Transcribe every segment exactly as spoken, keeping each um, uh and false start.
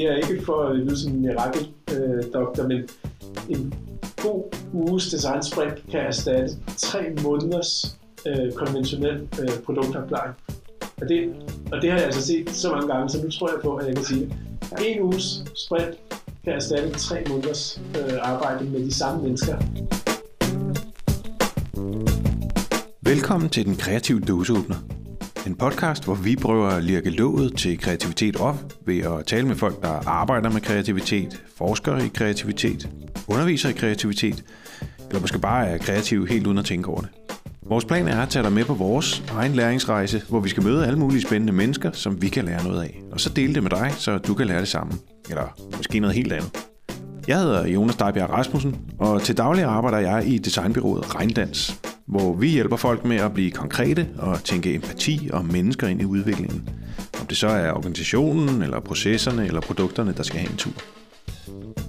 det er ikke for at lyde som en mirakeldoktor, men en god uges designspring kan erstatte tre måneders øh, konventionel øh, produktopklaring. Og det, og det har jeg altså set så mange gange, så nu tror jeg på, at jeg kan sige det. En uges sprint kan erstatte tre måneders øh, arbejde med de samme mennesker. Velkommen til Den Kreative Dåseåbner. En podcast, hvor vi prøver at lirke låget til kreativitet op ved at tale med folk, der arbejder med kreativitet, forsker i kreativitet, underviser i kreativitet, eller måske bare er kreative helt uden at tænke over det. Vores plan er at tage dig med på vores egen læringsrejse, hvor vi skal møde alle mulige spændende mennesker, som vi kan lære noget af. Og så dele det med dig, så du kan lære det sammen. Eller måske noget helt andet. Jeg hedder Jonas Dejbjerg Rasmussen, og til daglig arbejder jeg i designbyrået Reindans, hvor vi hjælper folk med at blive konkrete og tænke empati og mennesker ind i udviklingen. Om det så er organisationen, eller processerne, eller produkterne, der skal have en tur.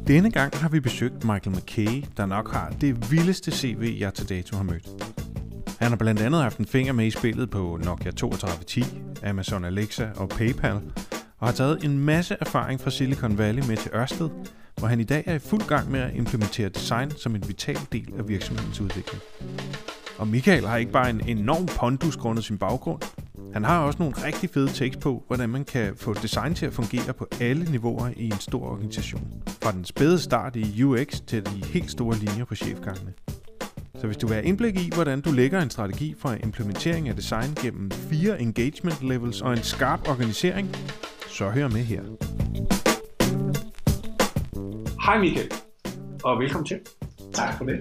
Denne gang har vi besøgt Michael Mørk, der nok har det vildeste C V, jeg til dato har mødt. Han har blandt andet haft en finger med i spillet på Nokia toogtredive ti, Amazon Alexa og PayPal, og har taget en masse erfaring fra Silicon Valley med til Ørsted, hvor han i dag er i fuld gang med at implementere design som en vital del af virksomhedens udvikling. Og Michael har ikke bare en enorm pondus grundet sin baggrund, han har også nogle rigtig fede takes på, hvordan man kan få design til at fungere på alle niveauer i en stor organisation. Fra den spæde start i U X til de helt store linjer på chefgangene. Så hvis du vil have indblik i, hvordan du lægger en strategi for implementering af design gennem fire engagement levels og en skarp organisering, så hør med her. Hej Michael, og velkommen til. Tak for det.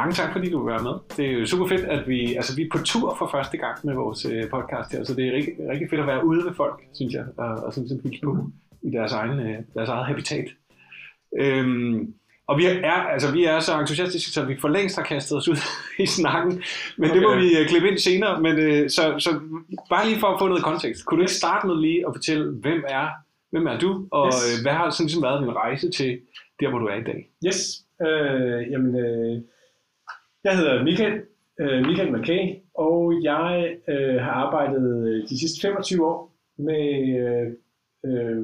Mange tak, fordi du vil være med. Det er jo super fedt, at vi, altså, vi er på tur for første gang med vores podcast her, så det er rigtig, rigtig fedt at være ude ved folk, synes jeg, og, og simpelthen kigge på i deres, egen, deres eget habitat. Øhm, Og vi er, altså, vi er så entusiastiske, så vi for længst har kastet os ud i snakken. Men okay, det må vi klippe ind senere. Men, øh, så, så bare lige for at få noget kontekst. Kunne du ikke starte med lige at fortælle, hvem er, hvem er du? Og yes, øh, hvad har sådan ligesom været din rejse til der, hvor du er i dag? Yes. Øh, jamen, øh, jeg hedder Michael, øh, Michael Mørk, og jeg øh, har arbejdet de sidste femogtyve år med øh, øh,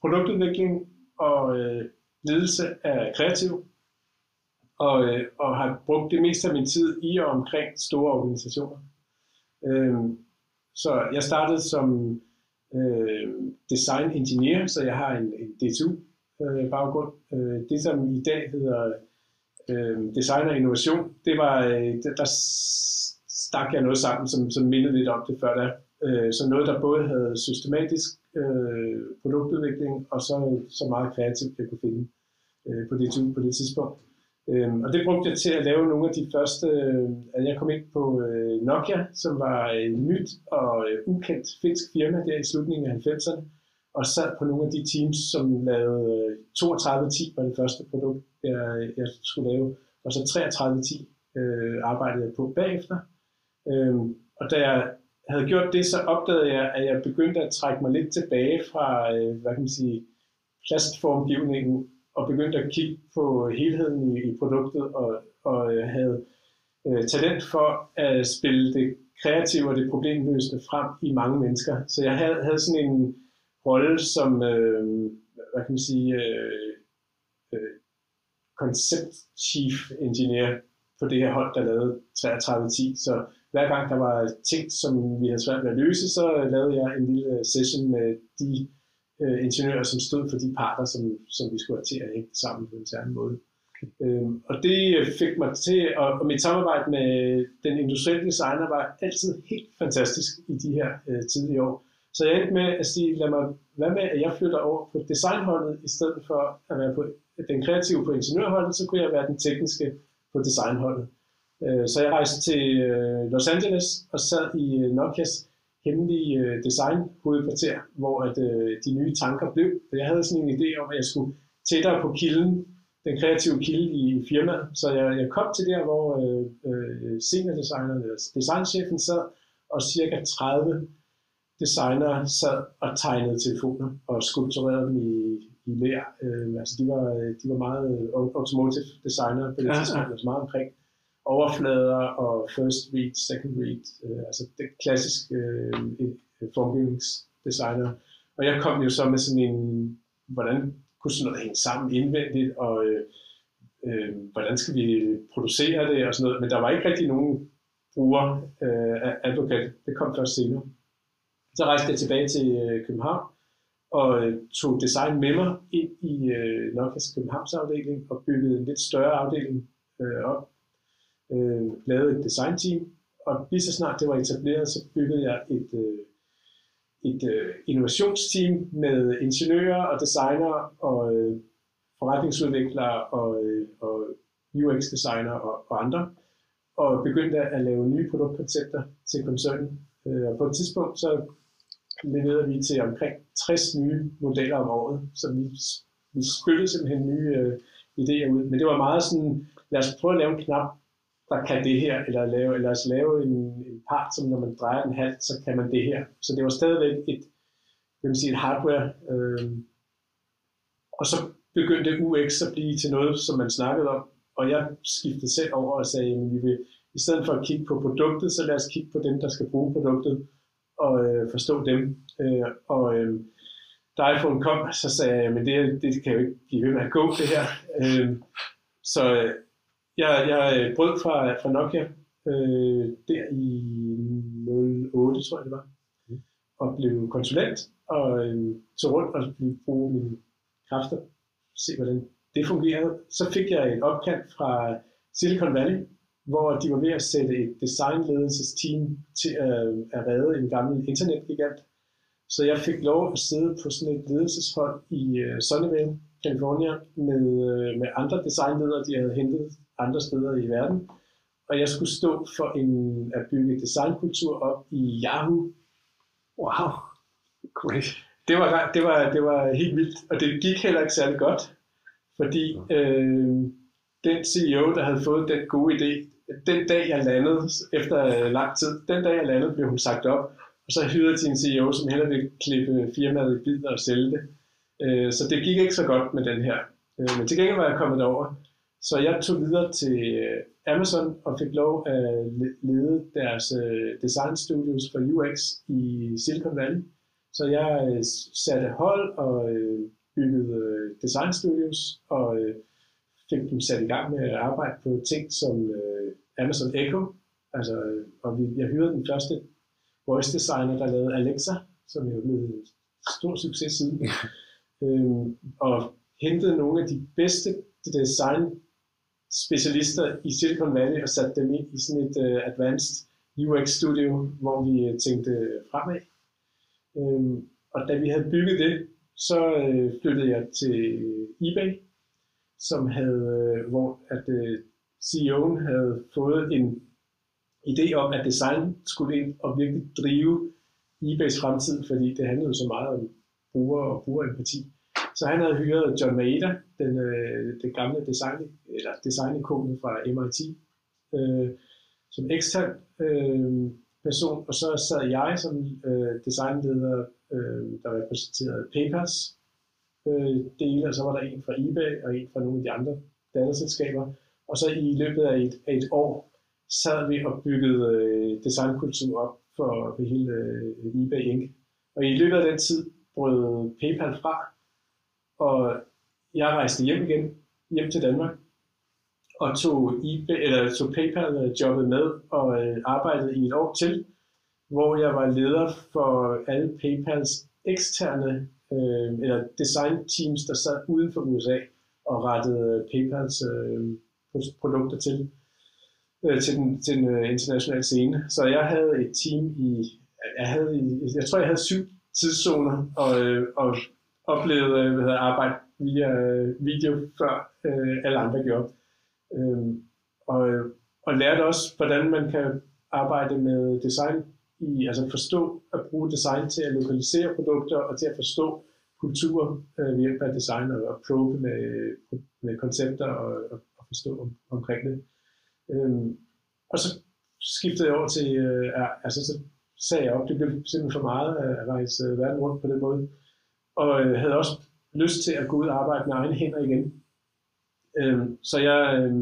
produktudvikling og Øh, ledelse af kreativ, og, øh, og har brugt det meste af min tid i og omkring store organisationer. Øh, så jeg startede som øh, design engineer, så jeg har en, en D T U øh, baggrund. Øh, det som i dag hedder øh, design og innovation, det var, øh, der stak jeg noget sammen, som, som mindede lidt om det før da. Øh, så noget, der både havde systematisk Øh, produktudvikling, og så, så meget kreativt, jeg kunne finde øh, på, det, på det tidspunkt. Øhm, og det brugte jeg til at lave nogle af de første, øh, at jeg kom ind på øh, Nokia, som var et nyt og øh, ukendt finsk firma der i slutningen af halvfemserne, og sad på nogle af de teams, som lavede øh, toogtredive ti var det første produkt, jeg, jeg skulle lave, og så treogtredive ti øh, arbejdede jeg på bagefter. Øhm, og da jeg havde gjort det, så opdagede jeg, at jeg begyndte at trække mig lidt tilbage fra, hvad kan man sige, plastformgivningen, og begyndte at kigge på helheden i produktet, og, og havde øh, talent for at spille det kreative og det problemløsende frem i mange mennesker. Så jeg havde, havde sådan en rolle som, øh, hvad kan man sige, øh, øh, concept chief engineer på det her hold, der lavede treogtredive ti, så hver gang der var ting, som vi havde svært ved at løse, så lavede jeg en lille session med de øh, ingeniører, som stod for de parter, som, som vi skulle håndtere og hægte sammen på en særlig måde. Okay. Øhm, og det fik mig til, og, og mit samarbejde med den industrielle designer var altid helt fantastisk i de her øh, tidlige år. Så jeg endte med at sige, lad mig være med, at jeg flytter over på designholdet, i stedet for at være på den kreative på ingeniørholdet, så kunne jeg være den tekniske på designholdet. Så jeg rejste til Los Angeles og sad i Nokias hemmelige design-hovedkvarter, hvor at de nye tanker blev. Jeg havde sådan en idé om, at jeg skulle tættere på kilden, den kreative kilde i firmaet. Så jeg kom til der, hvor seniordesignerne, designchefen sad, og cirka tredive designere sad og tegnede telefoner og skulpturerede dem i i lær. Altså de var, de var meget automotive designere på det tidspunkt, altså meget omkring overflader og first read, second read, øh, altså det klassiske øh, formgivningsdesigner. Og jeg kom jo så med sådan en hvordan kunne sådan noget hænge sammen indvendigt, og øh, øh, hvordan skal vi producere det og sådan noget. Men der var ikke rigtig nogen bruger øh, advokat. Det kom først senere. Så rejste jeg tilbage til øh, København og øh, tog design med mig ind i øh, Nokias Københavns afdeling og byggede en lidt større afdeling øh, op. Øh, lavede et designteam, og lige så snart det var etableret, så byggede jeg et, øh, et øh, innovationsteam med ingeniører og designere og øh, forretningsudviklere og, øh, og U X-designere og, og andre, og begyndte at lave nye produktkoncepter til koncernen. Øh, og på et tidspunkt så leverede vi til omkring tres nye modeller om året, så vi, vi spyttede simpelthen nye øh, idéer ud. Men det var meget sådan, lad os prøve at lave en knap, der kan det her, eller lave, eller også lave en, en part, som når man drejer den halvt, så kan man det her. Så det var stadigvæk et, kan man sige, et hardware. Øh, og så begyndte U X at blive til noget, som man snakkede om, og jeg skiftede selv over og sagde, at vi vil, i stedet for at kigge på produktet, så lad os kigge på dem, der skal bruge produktet, og øh, forstå dem. Øh, og øh, da iPhone kom, så sagde jeg, men det, det kan jo ikke give ved med at gå det her. Øh, så øh, Jeg, jeg brød fra, fra Nokia øh, der i nul otte, tror jeg det var, og blev konsulent og øh, tog rundt og brugte mine kræfter, se hvordan det fungerede. Så fik jeg et opkald fra Silicon Valley, hvor de var ved at sætte et designledelsesteam til at, at redde en gammel internetgigant. Så jeg fik lov at sidde på sådan et ledelseshold i uh, Sunnyvale, California, med, uh, med andre designledere, de havde hentet andre steder i verden, og jeg skulle stå for en, at bygge designkultur op i Yahoo. Wow, cool. Det var, det var, det var helt vildt, og det gik heller ikke særlig godt, fordi øh, den C E O, der havde fået den gode idé, den dag jeg landede, efter lang tid, den dag jeg landede, blev hun sagt op, og så hyrede de en C E O, som heller ville klippe firmaet i bidder og sælge det. Øh, så det gik ikke så godt med den her, øh, men til gengæld var jeg kommet over. Så jeg tog videre til Amazon og fik lov at lede deres design studios for U X i Silicon Valley. Så jeg satte hold og byggede design studios og fik dem sat i gang med at arbejde på ting som Amazon Echo. Altså, og jeg hyrede den første voice designer, der lavede Alexa, som jo blev en stor succes siden. Og hentede nogle af de bedste design specialister i Silicon Valley og satte dem ind i sådan et uh, advanced U X-studio, hvor vi uh, tænkte fremad. Um, og da vi havde bygget det, så uh, flyttede jeg til eBay, som havde, uh, hvor at, uh, C E O'en havde fået en idé om, at design skulle ind og virkelig drive eBays fremtid, fordi det handlede så meget om bruger og brugerempati. Så han havde hyret John Maeda, den, øh, den gamle design, eller designikone fra M I T, øh, som ekstern øh, person, og så sad jeg som øh, designleder, øh, der repræsenterede PayPals øh, dele, og så var der en fra eBay og en fra nogle af de andre datterselskaber, og så i løbet af et, af et år sad vi og byggede øh, designkultur op for, for hele øh, eBay Incorporated. Og i løbet af den tid brød PayPal fra, og jeg rejste hjem igen, hjem til Danmark, og tog, eBay, eller tog PayPal-jobbet med og øh, arbejdede i et år til, hvor jeg var leder for alle PayPals eksterne øh, eller design-teams, der sad uden for U S A og rettede PayPals øh, produkter til, øh, til den, til den øh, internationale scene. Så jeg havde et team i, jeg, havde i, jeg tror jeg havde syv tidszoner, og, øh, og oplevede hvad hedder, arbejde via video, før øh, alle andre gjorde. Øhm, og, og lærte også, hvordan man kan arbejde med design, i, altså forstå at bruge design til at lokalisere produkter, og til at forstå kultur øh, ved hjælp af design, og, og probe med, med koncepter, og, og forstå om, omkring det. Øhm, og så skiftede jeg over til, øh, altså så sagde jeg op, det blev simpelthen for meget at rejse verden rundt på den måde, og øh, havde også lyst til at gå ud og arbejde med egne hænder igen. Øhm, så jeg øh,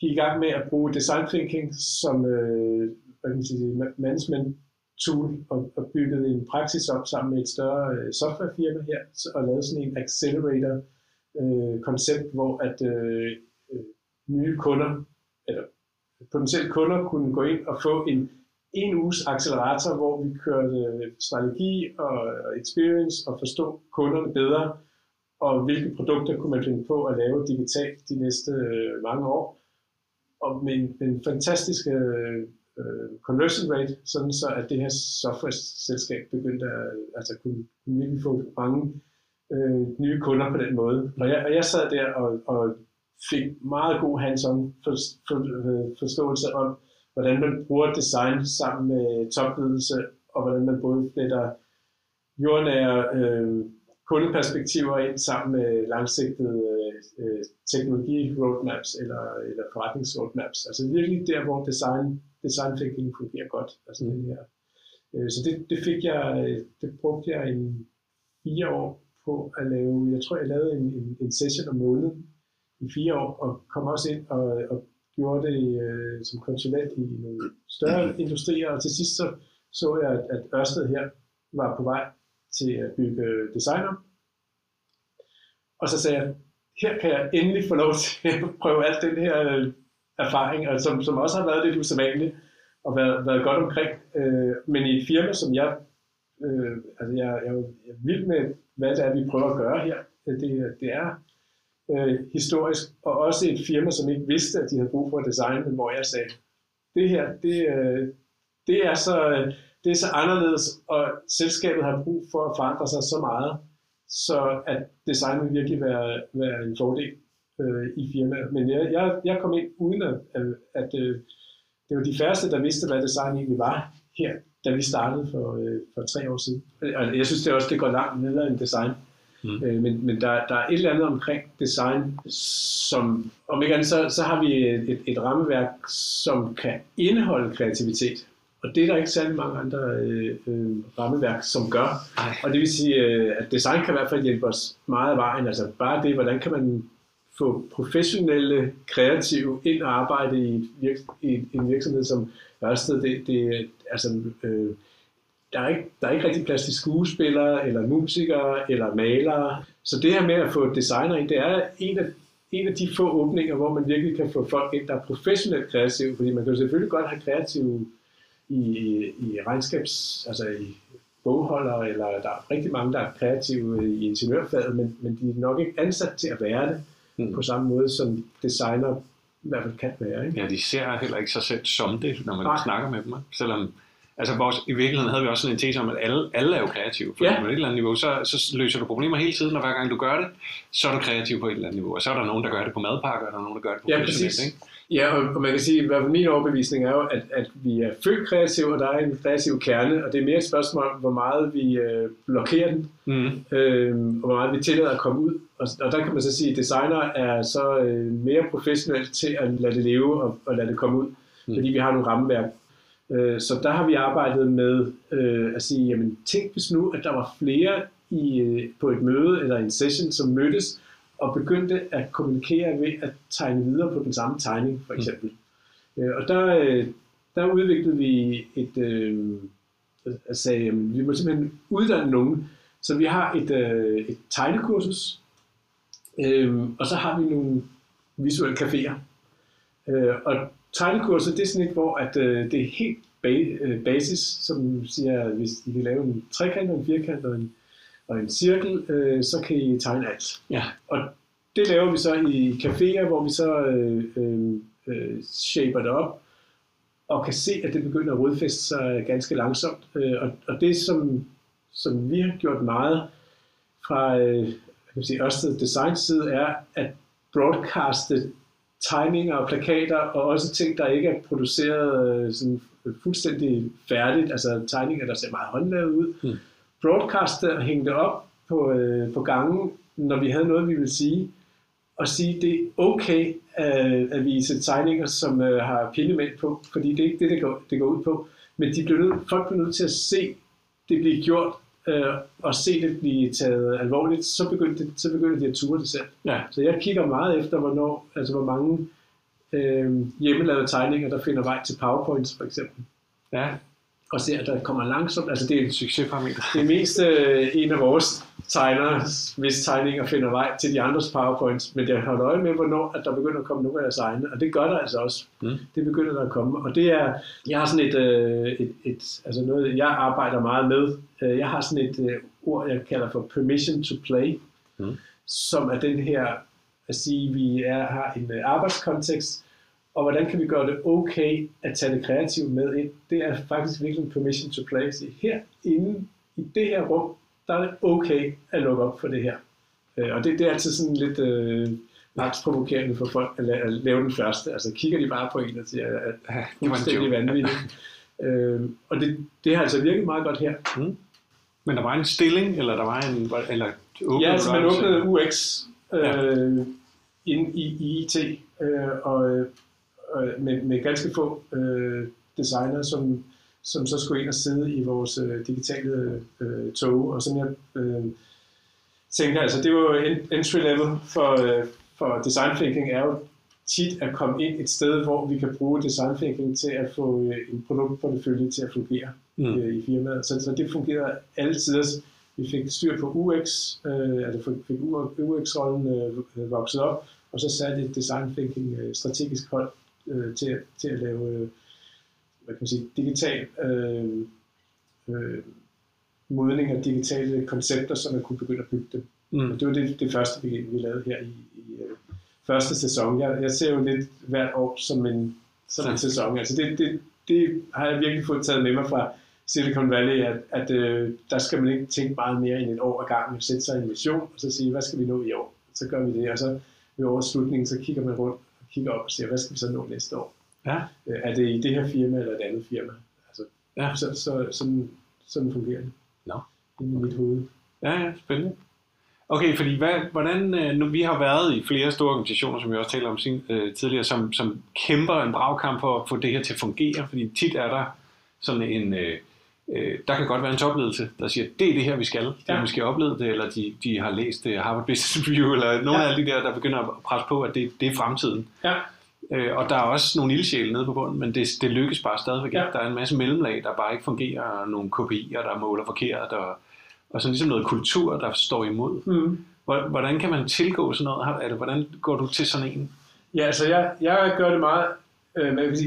gik i gang med at bruge design thinking som øh, hvad kan man sige, management tool og, og bygget en praksis op sammen med et større øh, softwarefirma her og lavet sådan en accelerator øh, koncept, hvor at øh, øh, nye kunder eller potentielle kunder kunne gå ind og få en en uges accelerator, hvor vi kørte strategi og experience og forstå kunderne bedre, og hvilke produkter kunne man finde på at lave digitalt de næste øh, mange år. Og med en, en fantastisk øh, conversion rate, sådan så at det her software-selskab begyndte at altså kunne, kunne virkelig få mange øh, nye kunder på den måde. Og jeg, og jeg sad der og, og fik meget god hands-on for, for, for, forståelse om, hvordan man bruger design sammen med topledelse, og hvordan man både fletter jordnære øh, kundeperspektiver ind sammen med langsigtede øh, teknologi-roadmaps eller, eller forretnings-roadmaps. Altså virkelig der, hvor design, design-thinking fungerer godt. Altså det her. Så det, det fik jeg, det brugte jeg en fire år på at lave. Jeg tror, jeg lavede en, en, en session om måneden i fire år, og kom også ind og, og gjorde det øh, som konsulent i nogle større industrier, og til sidst så, så jeg, at, at Ørsted her var på vej til at bygge designer. Og så sagde jeg, her kan jeg endelig få lov til at prøve alt den her øh, erfaring, og som, som også har været lidt usædvanligt og været, været godt omkring. Øh, men i et firma, som jeg, øh, altså jeg, jeg, jeg er vild med, hvad det er, vi prøver at gøre her, det, det er Øh, historisk, og også et firma, som ikke vidste, at de havde brug for at designe, men hvor jeg sagde, det her, det, øh, det, er så, det er så anderledes, og selskabet har brug for at forandre sig så meget, så at design vil virkelig være, være en fordel øh, i firmaet. Men jeg, jeg, jeg kom ind uden at, at, at øh, det var de færreste, der vidste, hvad design egentlig var her, da vi startede for, øh, for tre år siden. Og jeg synes det også, det går langt ned ad en design. Mm. Men, men der, der er et eller andet omkring design, som om ikke andet, så, så har vi et, et rammeværk, som kan indeholde kreativitet. Og det er der ikke særlig mange andre øh, øh, rammeværk, som gør. Ej. Og det vil sige, øh, at design kan i hvert fald hjælpe os meget af vejen. Altså bare det, hvordan kan man få professionelle, kreative ind og arbejde i, et virks- i, et, i en virksomhed som Ørsted. Det, det, altså, øh, Der er, ikke, der er ikke rigtig plads til skuespillere, eller musikere, eller malere. Så det her med at få designer ind, det er en af, en af de få åbninger, hvor man virkelig kan få folk ind, der er professionelt kreative. Fordi man kan jo selvfølgelig godt have kreative i, i regnskabs, altså i bogholdere, eller der er rigtig mange, der er kreative i ingeniørfaget, men, men de er nok ikke ansat til at være det mm. på samme måde, som designer i hvert fald kan være. Ikke? Ja, de ser heller ikke sig selv som det, når man Nej. snakker med dem, selvom... Altså vores, i virkeligheden havde vi også sådan en tese om, at alle, alle er jo kreative på ja. et eller andet niveau. Så, så løser du problemer hele tiden, og hver gang du gør det, så er du kreativ på et eller andet niveau. Og så er der nogen, der gør det på madpakker, og der er nogen, der gør det på ja, præcis. Ikke? Ja, og, og man kan sige, at min overbevisning er jo, at, at vi er født kreative, og der er en kreativ kerne. Og det er mere et spørgsmål om, hvor meget vi øh, blokerer den, mm. øh, og hvor meget vi tillader at komme ud. Og, og der kan man så sige, at designere er så øh, mere professionelt til at lade det leve og, og lade det komme ud, mm. fordi vi har nogle rammeværk. Så der har vi arbejdet med øh, at sige, jamen tænk hvis nu, at der var flere i, på et møde eller en session, som mødtes og begyndte at kommunikere ved at tegne videre på den samme tegning, for eksempel. Mm. Øh, og der, der udviklede vi et, øh, at sige, vi må simpelthen uddanne nogen, så vi har et, øh, et tegnekursus, øh, og så har vi nogle visuelle caféer. Øh, og tegnekurser, det er sådan et, hvor at, øh, det er helt ba- basis, som siger, at hvis I kan lave en trekant, en firkant og en, og en cirkel, øh, så kan I tegne alt. Ja. Og det laver vi så i caféer, hvor vi så øh, øh, shaper det op, og kan se, at det begynder at rodfæste sig ganske langsomt. Øh, og, og det, som, som vi har gjort meget fra øh, jeg kan sige, Ørsted Designs side, er at broadcaste tegninger og plakater, og også ting, der ikke er produceret sådan fuldstændig færdigt, altså tegninger, der ser meget håndlavet ud. Mm. Broadcaster og hænge det op på, øh, på gangen, når vi havde noget, vi ville sige, og sige, det er okay øh, at vise tegninger, som øh, har pillemænd på, fordi det er ikke det, det går, det går ud på. Men de blev nød, folk blev nødt til at se det blive gjort, øh, og se det blive taget alvorligt, så begyndte, det, så begyndte de at ture det selv. Ja. Så jeg kigger meget efter, hvornår, altså hvor mange øh, hjemmelavede tegninger, der finder vej til PowerPoints, for eksempel. Ja, og ser, at der kommer langsomt, altså det er en succesparameter. Det mest øh, en af vores tegnere, hvis tegninger finder vej til de andres powerpoints, men jeg holder øje med, hvornår at der begynder at komme nogle af deres egne, og det gør der altså også. Mm. Det begynder der at komme, og det er, jeg har sådan et, øh, et, et altså noget, jeg arbejder meget med, jeg har sådan et øh, ord, jeg kalder for permission to play, mm. som er den her, at sige, vi er, har en øh, arbejdskontekst, og hvordan kan vi gøre det okay at tage det kreative med ind? Det er faktisk virkelig en permission to play. Så herinde i det her rum, der er det okay at lukke op for det her. Og det, det er altid sådan lidt øh, magtsprovokerende for folk at, la- at lave den første. Altså kigger de bare på en og siger, at det er fuldstændig vanvittigt. øh, og det, det har altså virket meget godt her. Mm. Men der var en stilling, eller der var en... Eller ja, altså man åbnede U X øh, ja. inde i, i I T, øh, og... Med, med ganske få øh, designer, som, som så skulle ind og sidde i vores øh, digitale øh, tog, og sådan jeg øh, tænker, altså det var jo entry level for, øh, for design thinking er jo tit at komme ind et sted, hvor vi kan bruge design thinking til at få øh, en produktportefølje til at fungere mm. øh, i firmaet, så, så det fungerede altid. Vi fik styr på U X, øh, altså fik U X-rollen øh, vokset op, og så satte et design thinking øh, strategisk hold Til at, til at lave, hvad kan man sige, digital øh, øh, modning af digitale koncepter, så man kunne begynde at bygge dem. Mm. Det var det, det første, vi, vi lavede her i, i øh, første sæson. Jeg, jeg ser jo lidt hvert år som en, som en sæson. Altså det, det, det har jeg virkelig fået taget med mig fra Silicon Valley, at, at øh, der skal man ikke tænke meget mere end et år ad gangen, sætte sig en mission, og så sige, hvad skal vi nå i år? Så gør vi det, og så ved årets slutningen, så kigger man rundt, kigger op og siger, hvad skal vi så nå næste år? Ja. Er det i det her firma eller et andet firma? Altså, ja. så, så, sådan, sådan fungerer det. Nå. Inde i mit hoved. Ja, ja, spændende. Okay, fordi hvad, hvordan, nu vi har været i flere store organisationer, som vi også talte om sin, øh, tidligere, som, som kæmper en bragkamp for at få det her til at fungere, fordi tit er der sådan en, øh, øh, der kan godt være en topledelse, der siger, det er det her, vi skal. De ja. har måske oplevet det, eller de, de har læst uh, Harvard Business Review, eller nogle ja. af de der, der begynder at presse på, at det, det er fremtiden. Ja. Øh, og der er også nogle ildsjæle nede på bunden, men det, det lykkes bare stadigvæk. Ja. Der er en masse mellemlag, der bare ikke fungerer, og nogle K P I'er, der måler forkert, og, og sådan ligesom noget kultur, der står imod. Mm. Hvordan kan man tilgå sådan noget? Er det, hvordan går du til sådan en? Ja, altså jeg, jeg gør det meget...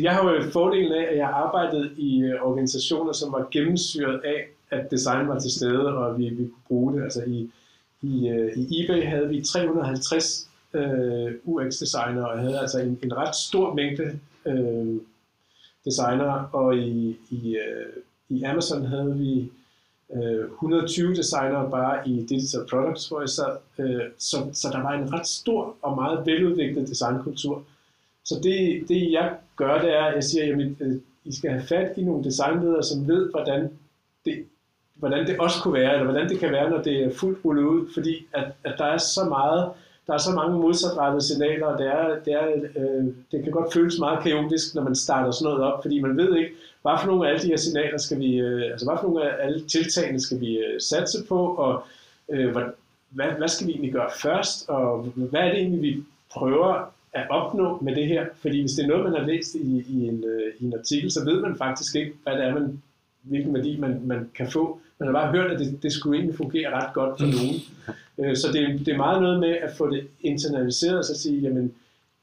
Jeg har jo fordelen af, at jeg arbejdede i organisationer, som var gennemsyret af, at design var til stede, og vi, vi kunne bruge det. Altså i, i, i eBay havde vi tre hundrede og halvtreds øh, U X-designere, og havde altså en, en ret stor mængde øh, designere. Og i, i, øh, i Amazon havde vi øh, et hundrede og tyve designere bare i digital products, hvor jeg sad. Øh, så, så der var en ret stor og meget veludviklet designkultur. Så det, det jeg gør, det er, at jeg siger, jamen, I skal have fat i nogle designledere, som ved, hvordan det, hvordan det også kunne være, eller hvordan det kan være, når det er fuldt rullet ud, fordi at, at der er så meget, der er så mange modsatrettede signaler, og det, er, det, er, øh, det kan godt føles meget kaotisk, når man starter sådan noget op, fordi man ved ikke, hvad for nogle af alle de her signaler skal vi, øh, altså hvad for nogle af alle tiltagene skal vi øh, satse på, og øh, hvad, hvad, hvad skal vi egentlig gøre først, og hvad er det egentlig, vi prøver at opnå med det her, fordi hvis det er noget, man har læst i, i, en, i en artikel, så ved man faktisk ikke, hvad det er, man, hvilken værdi man, man kan få. Man har bare hørt, at det, det skulle egentlig fungere ret godt for nogen. Så det, det er meget noget med at få det internaliseret, og så sige, jamen,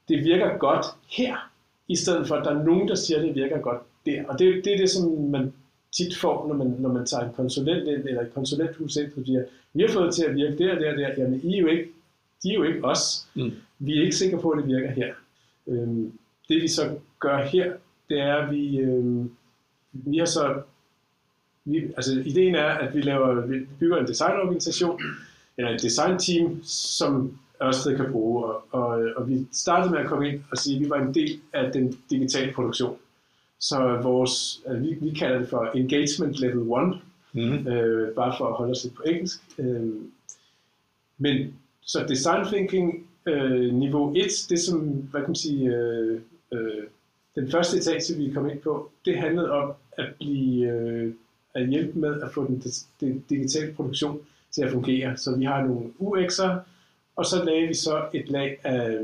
det virker godt her, i stedet for, at der er nogen, der siger, at det virker godt der. Og det, det er det, som man tit får, når man, når man tager en konsulent ind, eller et konsulenthus ind, og siger, vi har fået til at virke der og der og der, jamen, I er jo ikke, de er jo ikke os. Mm. Vi er ikke sikre på, at det virker her. Øhm, det vi så gør her, det er, at vi, øhm, vi har så... Vi, altså ideen er, at vi, laver, vi bygger en designorganisation, eller et designteam, som Ørsted kan bruge. Og, og, og vi startede med at komme ind og sige, at vi var en del af den digitale produktion. Så vores, altså, vi, vi kalder det for engagement level one, mm. øh, bare for at holde os lidt på engelsk. Øh, men så design thinking... Øh, niveau et, det som, hvad kan man sige, øh, øh, den første etage, vi kom ind på, det handlede om at blive, øh, at hjælpe med at få den, den digitale produktion til at fungere. Så vi har nogle U X'er, og så lagde vi så et lag af,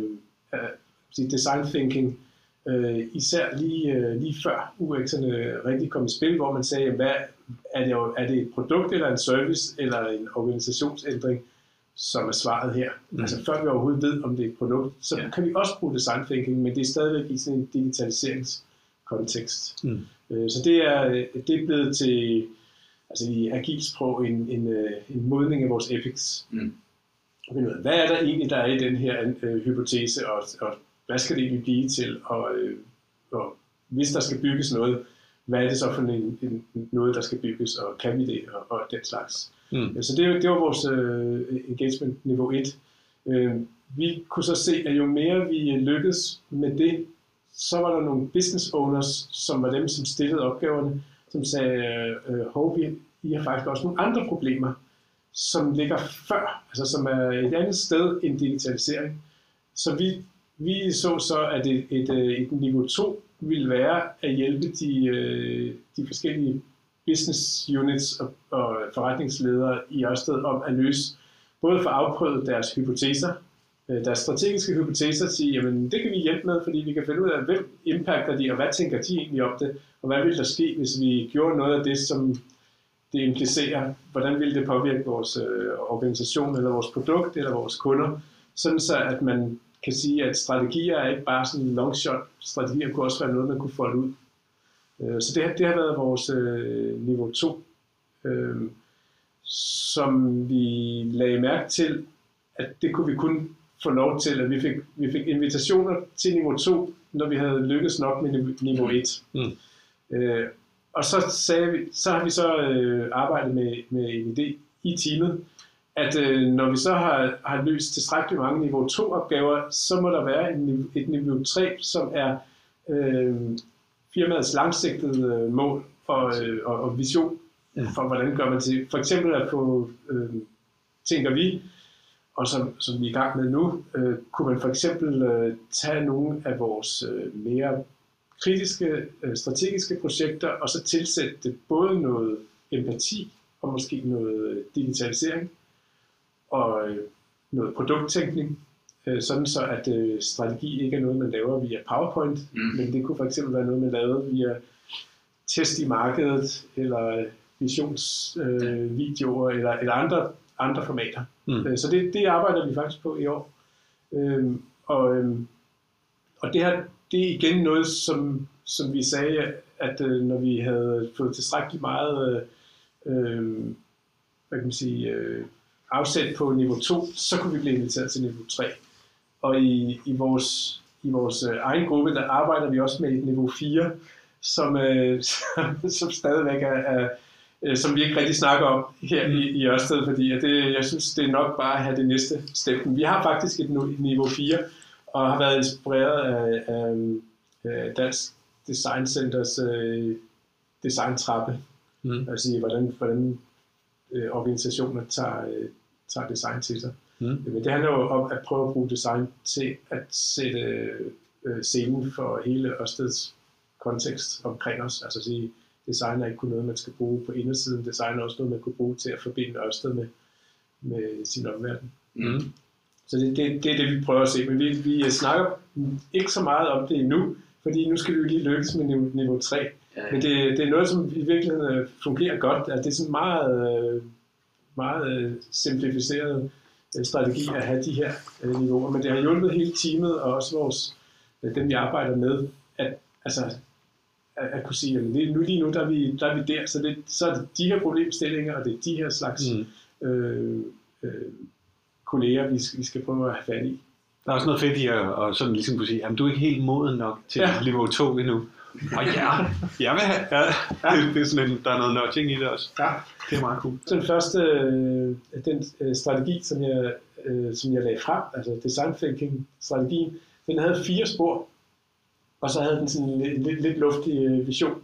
af sige, design thinking øh, især lige, øh, lige før U X'erne rigtig kom i spil, hvor man sagde, hvad, er, det, er det et produkt eller en service eller en organisationsændring, som er svaret her. Mm. Altså før vi overhovedet ved, om det er et produkt, så ja. kan vi også bruge design thinking, men det er stadigvæk i sådan en digitaliseringskontekst. Mm. Øh, så det er, det er blevet til, altså i agilsprog, en, en, en modning af vores ethics. Mm. Hvad er der egentlig, der er i den her øh, hypotese, og, og hvad skal det egentlig blive til, og, øh, og hvis der skal bygges noget, hvad er det så for en, en, noget, der skal bygges, og kan vi det, og, og den slags. Mm. Så det, det var vores øh, engagement niveau et. Øh, vi kunne så se, at jo mere vi lykkedes med det, så var der nogle business owners, som var dem, som stillede opgaverne, som sagde, øh, hov, vi, I har faktisk også nogle andre problemer, som ligger før, altså som er et andet sted end digitalisering. Så vi, vi så så, at et, et, et niveau to ville være at hjælpe de, de forskellige business units og, og forretningsledere i Ørsted om at løse, både for at afprøve deres hypoteser, deres strategiske hypoteser, sige, jamen det kan vi hjælpe med, fordi vi kan finde ud af, hvem impacter de, og hvad tænker de egentlig om det, og hvad ville der ske, hvis vi gjorde noget af det, som det implicerer, hvordan vil det påvirke vores øh, organisation, eller vores produkt, eller vores kunder, sådan så at man kan sige, at strategier er ikke bare sådan en long shot, strategier kunne også være noget, man kunne folde ud. Øh, så det, det har været vores øh, niveau to, øh, som vi lagde mærke til, at det kunne vi kun få lov til, at vi fik, vi fik invitationer til niveau to, når vi havde lykkes nok med niveau et. Mm. Øh, Og så, sagde vi, så har vi så øh, arbejdet med, med en idé i teamet, at øh, når vi så har, har løst tilstrækkeligt mange niveau to opgaver, så må der være en, et niveau tre, som er øh, firmaets langsigtede øh, mål og, øh, og, og vision for, hvordan gør man det. For eksempel at få, øh, tænker vi, og som, som vi er i gang med nu, øh, kunne man for eksempel øh, tage nogle af vores øh, mere kritiske, strategiske projekter, og så tilsætte det både noget empati, og måske noget digitalisering, og noget produkttænkning, sådan så at strategi ikke er noget, man laver via PowerPoint, mm. men det kunne fx være noget, man lavede via test i markedet, eller visionsvideoer, øh, eller, eller andre, andre formater. Mm. Så det, det arbejder vi faktisk på i år. Øhm, og, øhm, og det her Det er igen noget, som, som vi sagde, at øh, når vi havde fået tilstrækkeligt meget øh, hvad kan man sige, øh, afsæt på niveau to, så kunne vi blive inviteret til niveau tre. Og i, i vores, i vores øh, egen gruppe, der arbejder vi også med et niveau fire, som, øh, som, som stadigvæk er, er øh, som vi ikke rigtig snakker om her i, i Ørsted, fordi at det, jeg synes, det er nok bare at have det næste step. Vi har faktisk et, et niveau fire, og har været inspireret af, af, af Dansk Design Centers øh, designtrappe. Mm. Altså hvordan, hvordan øh, organisationer tager, øh, tager design til sig. Mm. Men det handler jo om at prøve at bruge design til at sætte øh, scenen for hele Ørsteds kontekst omkring os. Altså at sige, design er ikke kun noget, man skal bruge på indersiden. Design er også noget, man kan bruge til at forbinde Ørsted med, med sin omverden. Mm. Så det, det, det er det, vi prøver at se, men vi, vi snakker ikke så meget om det endnu, fordi nu skal vi jo lige lykkes med niveau, niveau tre. Ja, ja. Men det, det er noget, som i virkeligheden fungerer godt. Altså, det er sådan meget, meget simplificeret strategi at have de her niveauer, men det har hjulpet hele teamet og også vores, dem, vi arbejder med, at, altså, at, at kunne sige, at nu, lige nu der er, vi, der er vi der, så, det, så er det de her problemstillinger, og det er de her slags mm. øh, øh, kolleger, vi skal, vi skal prøve at have fat i. Der er også noget fedt i at og sådan ligesom kunne sige, jamen du er ikke helt moden nok til ja. niveau to endnu. Og ja, jeg vil have, ja, det, det er sådan en, der er noget nudging i det også. Ja. Det er meget cool. Så den første den strategi, som jeg, som jeg lagde frem, altså design thinking strategien, den havde fire spor, og så havde den sådan en lidt, lidt luftig vision,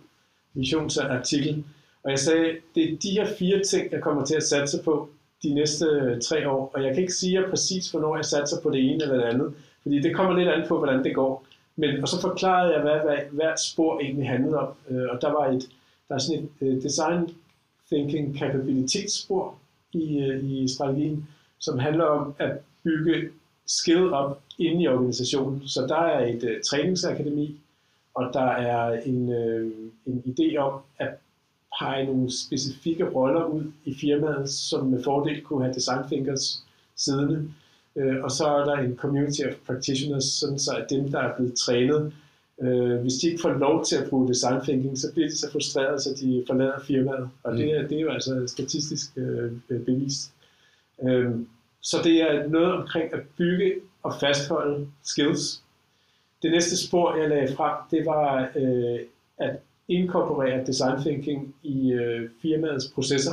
visionsartikel. Og jeg sagde, det er de her fire ting, jeg kommer til at satse på de næste tre år, og jeg kan ikke sige præcis, hvornår jeg satser på det ene eller det andet, fordi det kommer lidt an på, hvordan det går. Men, og så forklarede jeg, hvad, hvad hvert spor egentlig handlede om, og der var et, der er sådan et design thinking capabilitetsspor i, i strategien, som handler om at bygge skill op inde i organisationen. Så der er et uh, træningsakademi, Og der er en, øh, en idé om at pege nogle specifikke roller ud i firmaet, som med fordel kunne have design thinkers siddende. Øh, og så er der en community of practitioners, sådan så at dem, der er blevet trænet, øh, hvis de ikke får lov til at bruge design thinking, så bliver de så frustreret, så de forlader firmaet. Og mm. det, det er jo altså statistisk øh, bevist. Øh, så det er noget omkring at bygge og fastholde skills. Det næste spor, jeg lagde frem, det var øh, at inkorporere design thinking i øh, firmaets processer.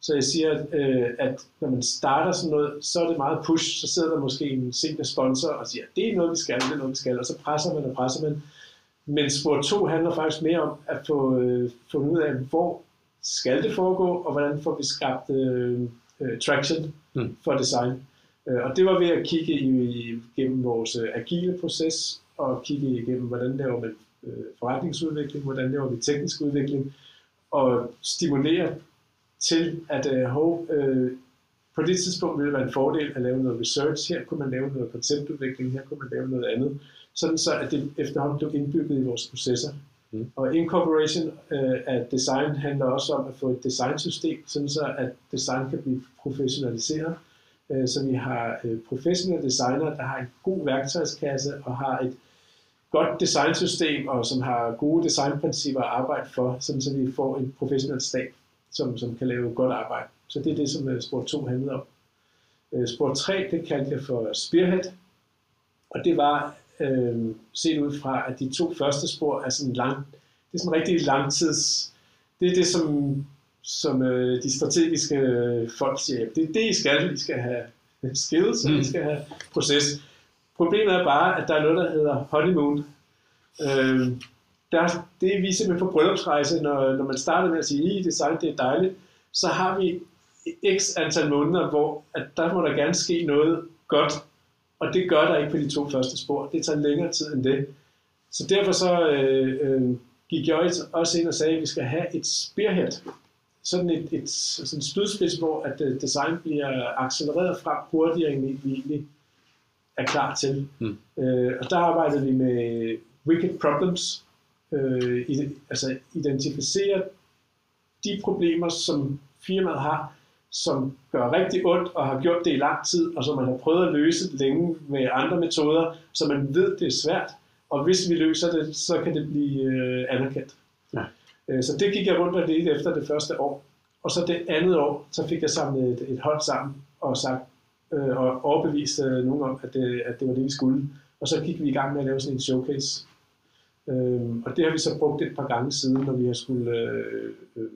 Så jeg siger, at, øh, at når man starter sådan noget, så er det meget push. Så sidder der måske en senior sponsor og siger, at det er noget, vi skal, det er noget, vi skal. Og så presser man og presser man. Men spor to handler faktisk mere om at få øh, fundet ud af, hvor skal det foregå, og hvordan får vi skabt øh, traction for design. Og det var ved at kigge igennem vores agile proces, og kigge igennem, hvordan laver man forretningsudvikling, hvordan laver vi teknisk udvikling, og stimulere til, at uh, øh, på det tidspunkt ville det være en fordel at lave noget research, her kunne man lave noget konceptudvikling, her kunne man lave noget andet, sådan så at det efterhånden blev indbygget i vores processer. Mm. Og incorporation øh, af design handler også om at få et designsystem, sådan så at design kan blive professionaliseret, øh, så vi har øh, professionelle designere, der har en god værktøjskasse og har et godt designsystem, og som har gode designprincipper at arbejde for, sådan så vi får en professionel stab, som, som kan lave godt arbejde. Så det er det, som øh, spor to handlede om. Øh, spor tre, det kaldte jeg for spearhead, og det var Øh, set ud fra, at de to første spor er sådan lang, det er sådan rigtig langtids, det er det, som, som øh, de strategiske øh, folk siger, det er det, I skal, I skal have skills, og I skal have proces. Problemet er bare, at der er noget, der hedder honeymoon. Øh, der, det er vi simpelthen på bryllupsrejse, når, når man starter med at sige, i design, det er dejligt, så har vi x antal måneder, hvor at der må der gerne ske noget godt. Og det gør der ikke på de to første spor. Det tager længere tid end det. Så derfor så øh, øh, gik jeg også ind og sagde, at vi skal have et spearhead. Sådan et, et sådan spydspids, hvor at, uh, design bliver accelereret frem hurtigere, end vi egentlig er klar til. Mm. Øh, og der arbejdede vi med wicked problems. Øh, i, altså identificere de problemer, som firmaet har, som gør rigtig ondt og har gjort det i lang tid, og som man har prøvet at løse længe med andre metoder, så man ved, det er svært, og hvis vi løser det, så kan det blive øh, anerkendt. Ja. Så det gik jeg rundt og lidt efter det første år, og så det andet år, så fik jeg samlet et, et hold sammen og, sagt, øh, og overbevist øh, nogen om, at det, at det var det, vi skulle, og så gik vi i gang med at lave sådan en showcase, øh, og det har vi så brugt et par gange siden, når vi har skulle øh, øh,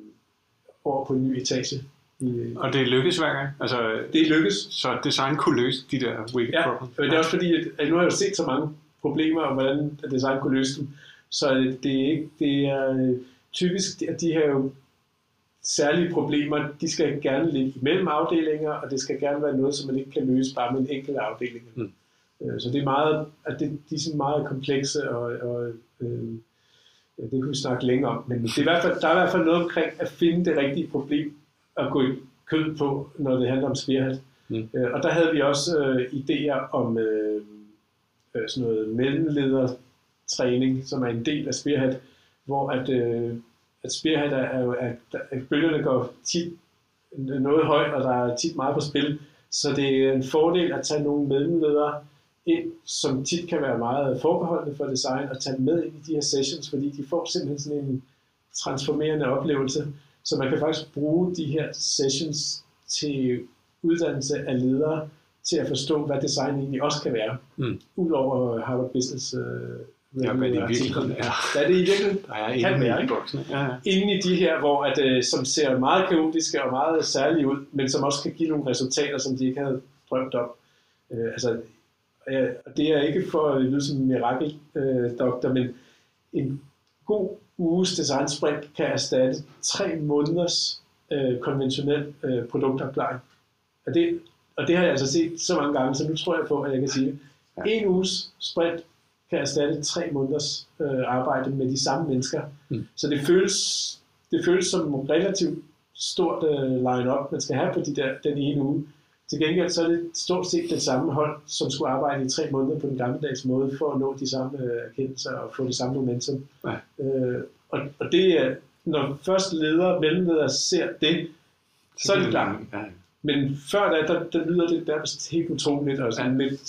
over på en ny etage. Og det lykkes hver gang? Altså, det lykkes. Så design kunne løse de der wicked ja, problems? Ja, det er også fordi, at nu har jeg jo set så mange problemer, og hvordan design kunne løse dem. Så det er, ikke, det er typisk, at de her jo særlige problemer, de skal gerne ligge imellem afdelinger, og det skal gerne være noget, som man ikke kan løse bare med en enkelt afdeling. Mm. Så det er meget, at det, de er sådan meget komplekse, og, og øh, det kunne vi snakke længere om. Men det er i hvert fald, der er i hvert fald noget omkring at finde det rigtige problem, at gå i kød på, når det handler om spearhead. Mm. Øh, og der havde vi også øh, idéer om øh, øh, sådan noget mellemledertræning, som er en del af spearhead, hvor at, øh, at spearhead er jo, at, at bølgerne går tit noget højt, og der er tit meget på spil, så det er en fordel at tage nogle mellemledere ind, som tit kan være meget forbeholdende for design, og tage med ind i de her sessions, fordi de får simpelthen sådan en transformerende oplevelse. Så man kan faktisk bruge de her sessions til uddannelse af ledere til at forstå, hvad design egentlig også kan være. Mm. Udover Harvard Business øh, ja, hvad det i virkeligheden er. Hvad det i virkeligheden kan være. Ja, ja. Inden i de her, hvor at, øh, som ser meget kaotiske og meget særlige ud, men som også kan give nogle resultater, som de ikke havde drømt om. Øh, altså, øh, det er ikke for at lyde som en mirakeldoktor, øh, men en god uges designsprint kan erstatte tre måneders øh, konventionel øh, produktopklaring. Og det, og det har jeg altså set så mange gange, så nu tror jeg på, at jeg kan sige det. Ja. En uges sprint kan erstatte tre måneders øh, arbejde med de samme mennesker. Mm. Så det føles, det føles som relativt stort øh, line-up, man skal have på de der, den ene uge. Til gengæld så er det stort set det samme hold, som skulle arbejde i tre måneder på den gammeldags måde for at nå de samme erkendelser og få det samme momentum. Ja. Øh, og, og det er, når først ledere og mellemledere ser det, så, så er det klart. Ja. Men før da, der, der lyder det der helt utroligt, og sådan ja. lidt,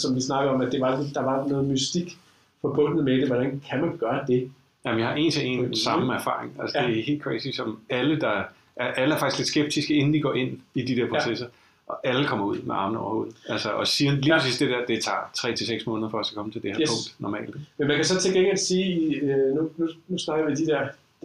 som vi snakker om, at det var, der var noget mystik forbundet med det. Hvordan kan man gøre det? Jamen, jeg har en til en den samme erfaring. Altså, ja. Det er helt crazy, som alle, der er, alle er faktisk lidt skeptiske, inden de går ind i de der processer. Ja. Og alle kommer ud med armene over hovedet. Altså, og siger lige ja. præcis det der, det tager tre til seks måneder for os at komme til det her yes. punkt normalt. Men man kan så til gengæld sige, nu, nu, nu snakker vi de der,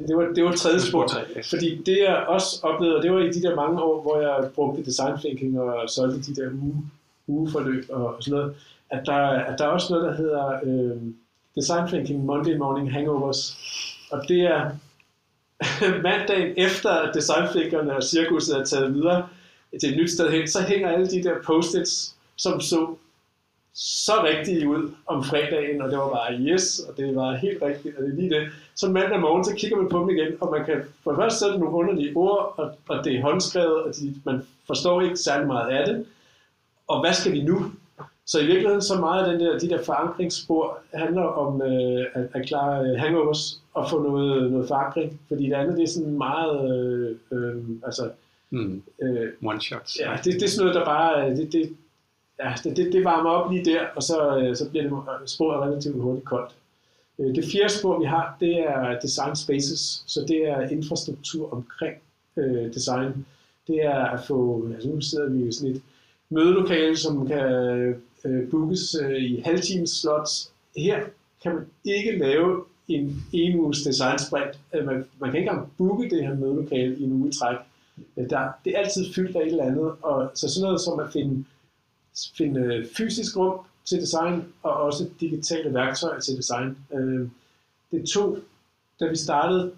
det var, det var tredje spor, yes. fordi det jeg også oplevede, det var i de der mange år, hvor jeg brugte design thinking og solgte de der uge, ugeforløb og sådan noget, at der, at der er også noget, der hedder øh, design thinking Monday morning hangovers, og det er mandagen efter design thinkerne og cirkuset er taget videre, til et nyt sted hen, så hænger alle de der post-its, som så så rigtige ud om fredagen, og det var bare yes, og det var helt rigtigt, og det er lige det. Så mandag morgen, så kigger man på dem igen, og man kan for først sætte nogle underlige ord, og, og det er håndskrevet, og de, man forstår ikke særlig meget af det. Og hvad skal vi nu? Så i virkeligheden, så meget af den der, de der forankringsspor handler om øh, at, at klare hangovers og få noget, noget forankring, fordi det andet, det er sådan meget, øh, øh, altså, Mm. Øh, one shots. Ja, det, det er sådan noget, der bare det, det, ja, det, det varmer op lige der, og så, så bliver det sporet relativt hurtigt koldt. Det fjerde spor, vi har, det er design spaces, så det er infrastruktur omkring øh, design. Det er at få, altså nu sidder vi i sådan et mødelokale, som kan øh, bookes øh, i halvtimes slots. Her kan man ikke lave en en uges design sprint. Man, man kan ikke engang booke det her mødelokale i en uge træk. Der, det er altid fyldt af et eller andet, og så sådan noget som at finde, finde fysisk rum til design, og også digitale værktøjer til design. Det to, da vi startede,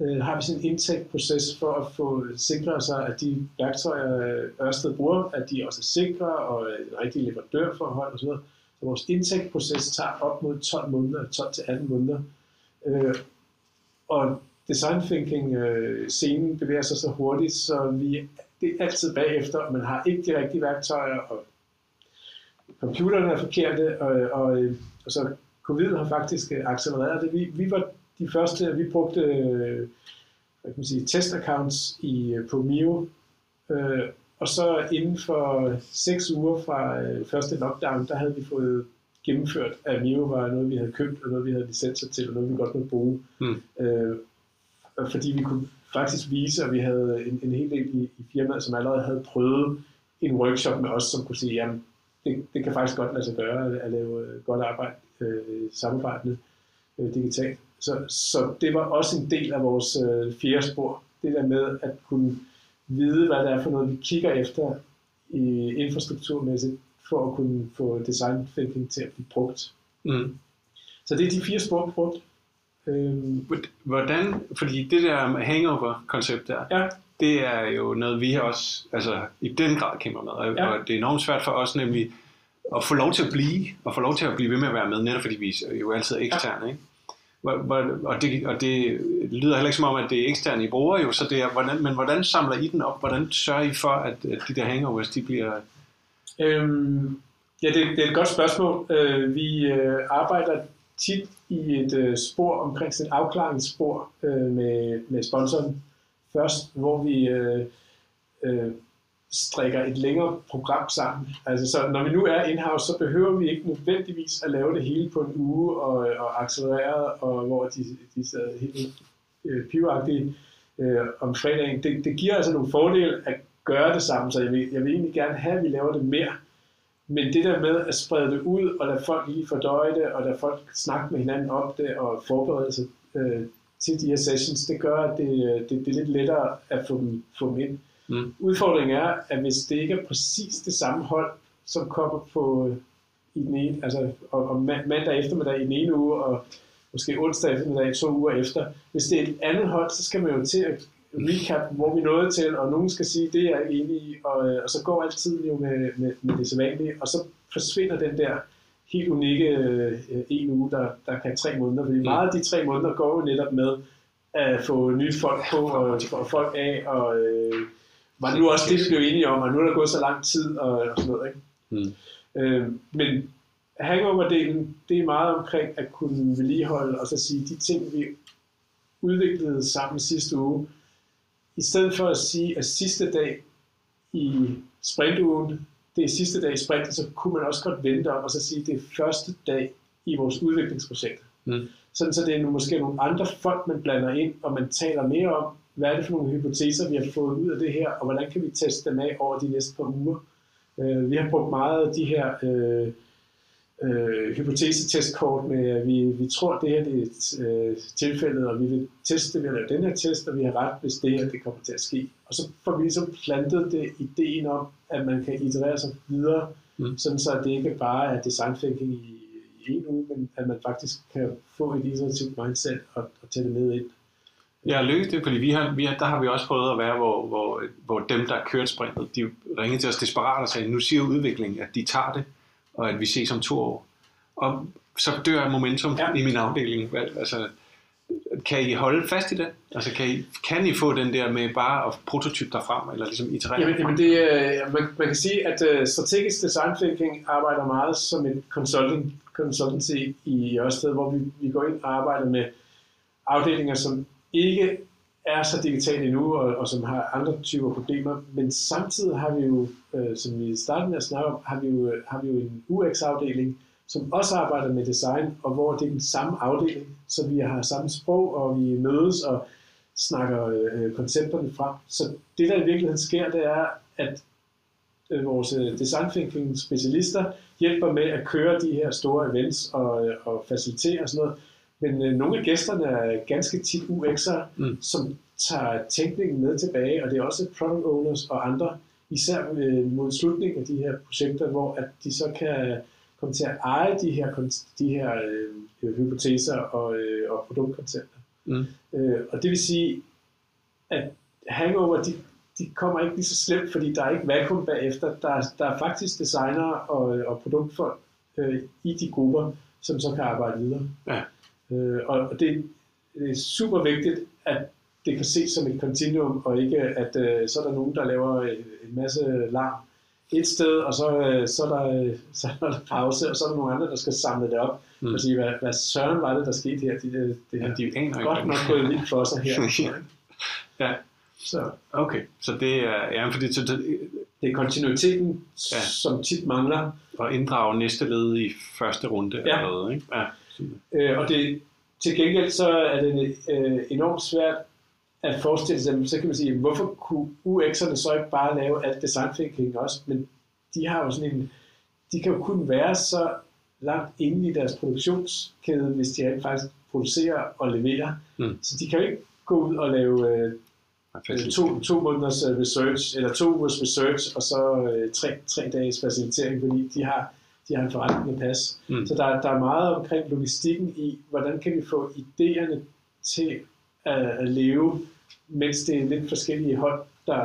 har vi sådan en intake proces for at få sikre sig, at de værktøjer Ørsted bruger, at de også er sikre, og en rigtig leverandørforhold og sådan noget. Så vores intake proces tager op mod tolv måneder, tolv til atten måneder. Og design thinking øh, scenen bevæger sig så hurtigt, så vi, det er altid bagefter, og man har ikke de rigtige værktøjer, og computerne er forkerte, og, og, og så covid har faktisk accelereret det. Vi, vi var de første, vi brugte øh, hvad kan man sige, testaccounts i, på Mio, øh, og så inden for seks uger fra øh, første lockdown, der havde vi fået gennemført, at Mio var noget, vi havde købt, og noget, vi havde licenser til, og noget, vi godt måtte bruge. Mm. Øh, fordi vi kunne faktisk vise, at vi havde en, en hel del i, i firmaet, som allerede havde prøvet en workshop med os, som kunne sige, jamen, det, det kan faktisk godt lade sig gøre at lave godt arbejde, øh, samarbejdende øh, digitalt. Så, så det var også en del af vores øh, fjerde spor, det der med at kunne vide, hvad det er for noget, vi kigger efter i infrastrukturmæssigt, for at kunne få design thinking til at blive brugt. Mm. Så det er de fire spor, vi brugte. Hvordan, fordi det der hangover-koncept der, ja. det er jo noget, vi også altså, i den grad kæmper med, og ja. det er enormt svært for os nemlig at få lov til at blive, og få lov til at blive ved med at være med, netop fordi vi er jo altid eksterne, ja. ikke? Og det, og det lyder heller ikke som om, at det er eksterne, I bruger jo, så det er, hvordan, men hvordan samler I den op, hvordan sørger I for, at de der hangovers, de bliver... Øhm, ja, det, det er et godt spørgsmål. Øh, vi øh, arbejder tit i et øh, spor omkring sådan et afklaringsspor øh, med, med sponsoren først, hvor vi øh, øh, strikker et længere program sammen. Altså, så når vi nu er in-house, så behøver vi ikke nødvendigvis at lave det hele på en uge og, og accelereret, og hvor de, de sidder helt øh, pivagtige øh, om fredagen. Det, det giver altså nogle fordele at gøre det sammen, så jeg vil, jeg vil egentlig gerne have, at vi laver det mere. Men det der med at sprede det ud, og lade folk lige fordøje det, og lade folk snakke med hinanden om det, og forberede sig øh, til de her sessions, det gør, at det, det, det er lidt lettere at få dem, få dem ind. Mm. Udfordringen er, at hvis det ikke er præcis det samme hold, som kommer på i den ene, altså og, og mandag eftermiddag i den ene uge, og måske onsdag eftermiddag to uger efter, hvis det er et andet hold, så skal man jo til at recap, hvor vi nåede til, og nogen skal sige, det er jeg enig i, og, og så går alt tiden jo med, med, med det sædvanlige, og så forsvinder den der helt unikke øh, en uge, der, der kan tre måneder, fordi meget af de tre måneder går jo netop med at få nye folk på, og, og folk af, og, øh, var det nu også det, vi blev enige om, og nu er der gået så lang tid og, og sådan noget, ikke? Mm. Øh, men hangover-delen, det er meget omkring at kunne vedligeholde og så sige, de ting, vi udviklede sammen sidste uge, i stedet for at sige, at sidste dag i sprintugen, det er sidste dag i sprinten, så kunne man også godt vente om og så sige, det er første dag i vores udviklingsprojekt. Mm. Sådan så det er måske nogle andre folk, man blander ind, og man taler mere om, hvad er det for nogle hypoteser, vi har fået ud af det her, og hvordan kan vi teste dem af over de næste par uger. Uh, vi har brugt meget af de her uh, uh, hypotesetestkort med, at vi, vi tror, det her det er uh, tilfældet, og vi vil teste det ved at lave den her test, og vi har ret, hvis det her det kommer til at ske. Og så får vi så plantet det ideen om, at man kan iterere sig videre, mm. sådan så det ikke bare er design thinking i en uge, men at man faktisk kan få et iterativt mindset og, og tage det med ind. Ja, lykkes det, fordi vi har, vi har, der har vi også prøvet at være, hvor, hvor, hvor dem, der kørte sprintet, de ringede til os desperat og sagde, nu siger udviklingen, at de tager det, og at vi ses om to år. Og så dør momentum ja. I min afdeling. Altså, kan I holde fast i det? Altså, kan I, kan I få den der med bare at prototype derfra, eller ligesom iterere jamen, jamen det, øh, man, man kan sige, at øh, strategisk design thinking arbejder meget som en consultant, consultancy i Ørsted, hvor vi, vi går ind og arbejder med afdelinger, som ikke er så digitale endnu, og, og som har andre typer problemer, men samtidig har vi jo, øh, som vi startede med at snakke om, har vi jo, har vi jo en U X-afdeling, som også arbejder med design, og hvor det er den samme afdeling, så vi har samme sprog, og vi mødes og snakker øh, koncepterne frem. Så det, der i virkeligheden sker, det er, at øh, vores design thinking specialister hjælper med at køre de her store events og, øh, og facilitere og sådan noget, men øh, nogle af gæsterne er ganske tit U X'ere, mm. som tager tænkningen med tilbage, og det er også product owners og andre, især øh, mod slutningen af de her projekter, hvor at de så kan komme til at eje de her, de her øh, hypoteser og, øh, og produktkoncepter. Mm. Øh, og det vil sige, at hangover, de, de kommer ikke lige så slemt, fordi der er ikke vakuum bagefter. Der, der er faktisk designere og, og produktfolk øh, i de grupper, som så kan arbejde videre. Ja. Øh, og det, det er super vigtigt, at det kan ses som et kontinuum, og ikke at øh, så er der nogen, der laver en, en masse larm et sted, og så, øh, så, er der, så er der pause, og så er der nogle andre, der skal samle det op mm. og sige, hvad, hvad søren var det, der skete her? Det, det, det her. Ja, de aner godt ikke. Nok gået lidt for sig her. ja. Så. Okay, så det er, ja, fordi, så det, det er kontinuiteten, ja. Som tit mangler. Og inddrage næste led i første runde. Ja. Eller noget, ikke? Ja. Øh, og det, til gengæld så er det øh, enormt svært at forestille sig, så kan man sige, hvorfor kunne U X'erne så ikke bare lave alt design thinking også, men de har jo sådan en, de kan jo kun være så langt inde i deres produktionskæde, hvis de rent faktisk producerer og leverer, mm. så de kan jo ikke gå ud og lave øh, to, to måneders research, eller to ugers research, og så øh, tre, tre dages facilitering, fordi de har de har en forretning at passe. Mm. Så der, der er meget omkring logistikken i, hvordan kan vi få idéerne til at, at leve, mens det er lidt forskellige hold, der,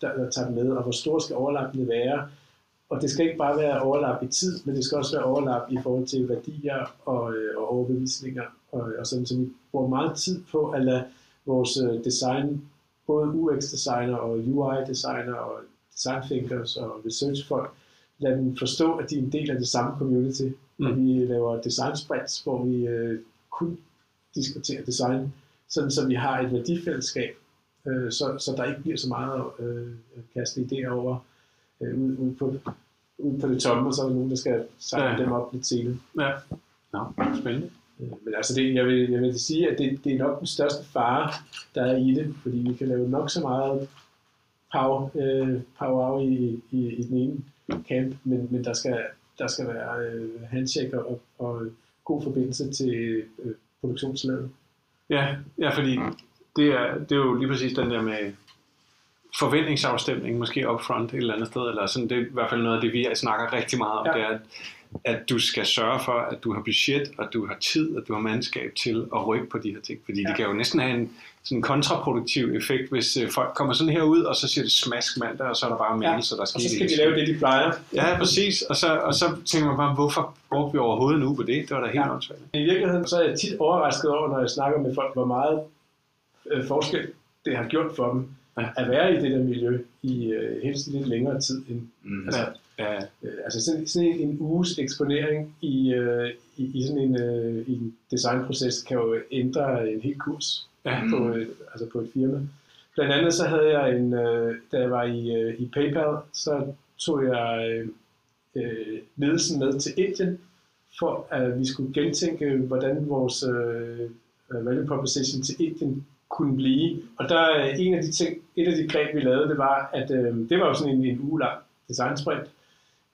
der, der tager med, og hvor store skal overlappene være. Og det skal ikke bare være overlap i tid, men det skal også være overlap i forhold til værdier og, og overbevisninger. Og, og sådan, så vi bruger meget tid på at lade vores design, både U X-designer og U I-designer og design thinkers og researchfolk, lad dem forstå, at de er en del af det samme community. Mm. Vi laver design sprints, hvor vi øh, kun diskuterer design, sådan så vi har et værdifællesskab, øh, så, så der ikke bliver så meget øh, at kaste idéer over øh, ude ud på, ud på det tomme, og så er der nogen, der skal samle ja. Dem op lidt senere. Ja, no, spændende. Men altså, det, jeg, vil, jeg vil sige, at det, det er nok den største fare, der er i det, fordi vi kan lave nok så meget power, øh, power i, i, i den ene camp, men, men der, skal, der skal være øh, handshake og, og god forbindelse til øh, produktionslaget. Ja, ja, fordi det er, det er jo lige præcis den der med forventningsafstemning, måske upfront et eller andet sted, eller sådan, det er i hvert fald noget af det, vi snakker rigtig meget om, ja. Det er, at, at du skal sørge for, at du har budget, og du har tid, og du har mandskab til at rykke på de her ting, fordi ja. Det kan jo næsten have en sådan kontraproduktiv effekt, hvis øh, folk kommer sådan her ud, og så siger det smask mandag, og så er der bare mennesker, ja. Der skal. Og så skal de lave det, de plejer. Ja, præcis, og så, og så tænker man bare, hvorfor brugte vi overhovedet nu på det? Det var da helt ja. Åndssvagt. I virkeligheden så er jeg tit overrasket over, når jeg snakker med folk, hvor meget øh, forskel det har gjort for dem. at være i det der miljø i uh, helst lidt længere tid end mm. altså, ja. uh, altså sådan, sådan en, en uges eksponering i, uh, i, i sådan en, uh, i en designproces kan jo ændre en hel kurs ja. på, uh, altså på et firma. Blandt andet så havde jeg en, uh, da jeg var i, uh, i PayPal, så tog jeg uh, ledelsen med til Indien, for at vi skulle gentænke, hvordan vores uh, value proposition til Indien kunne blive. Og der en af de ting, et af de greb vi lavede, det var, at øh, det var jo sådan en, en uge lang designsprint.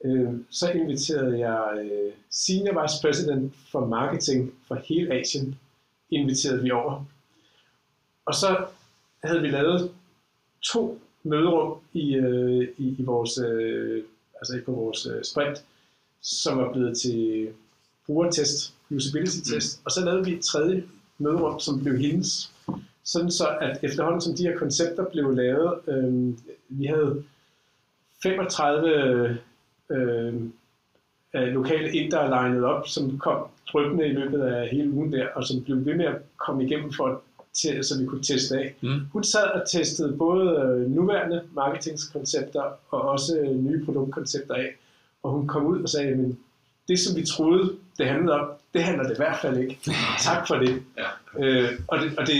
Øh, så inviterede jeg øh, senior vice president for marketing for hele Asien, inviterede vi over. Og så havde vi lavet to møderum i, øh, i, i vores, øh, altså på vores øh, sprint, som var blevet til brugertest, usability test. Og så lavede vi et tredje møderum, som blev hendes. Sådan så, at efterhånden som de her koncepter blev lavet, øh, vi havde femogtredive øh, øh, lokale indere legnet op, som kom dryppende i løbet af hele ugen der, og som blev ved med at komme igennem, for, til, så vi kunne teste af. Mm. Hun sad og testede både øh, nuværende marketingskoncepter og også øh, nye produktkoncepter af, og hun kom ud og sagde, men det som vi troede, det handlede om, det handler det i hvert fald ikke. Tak for det. Ja. Øh, og det, og det,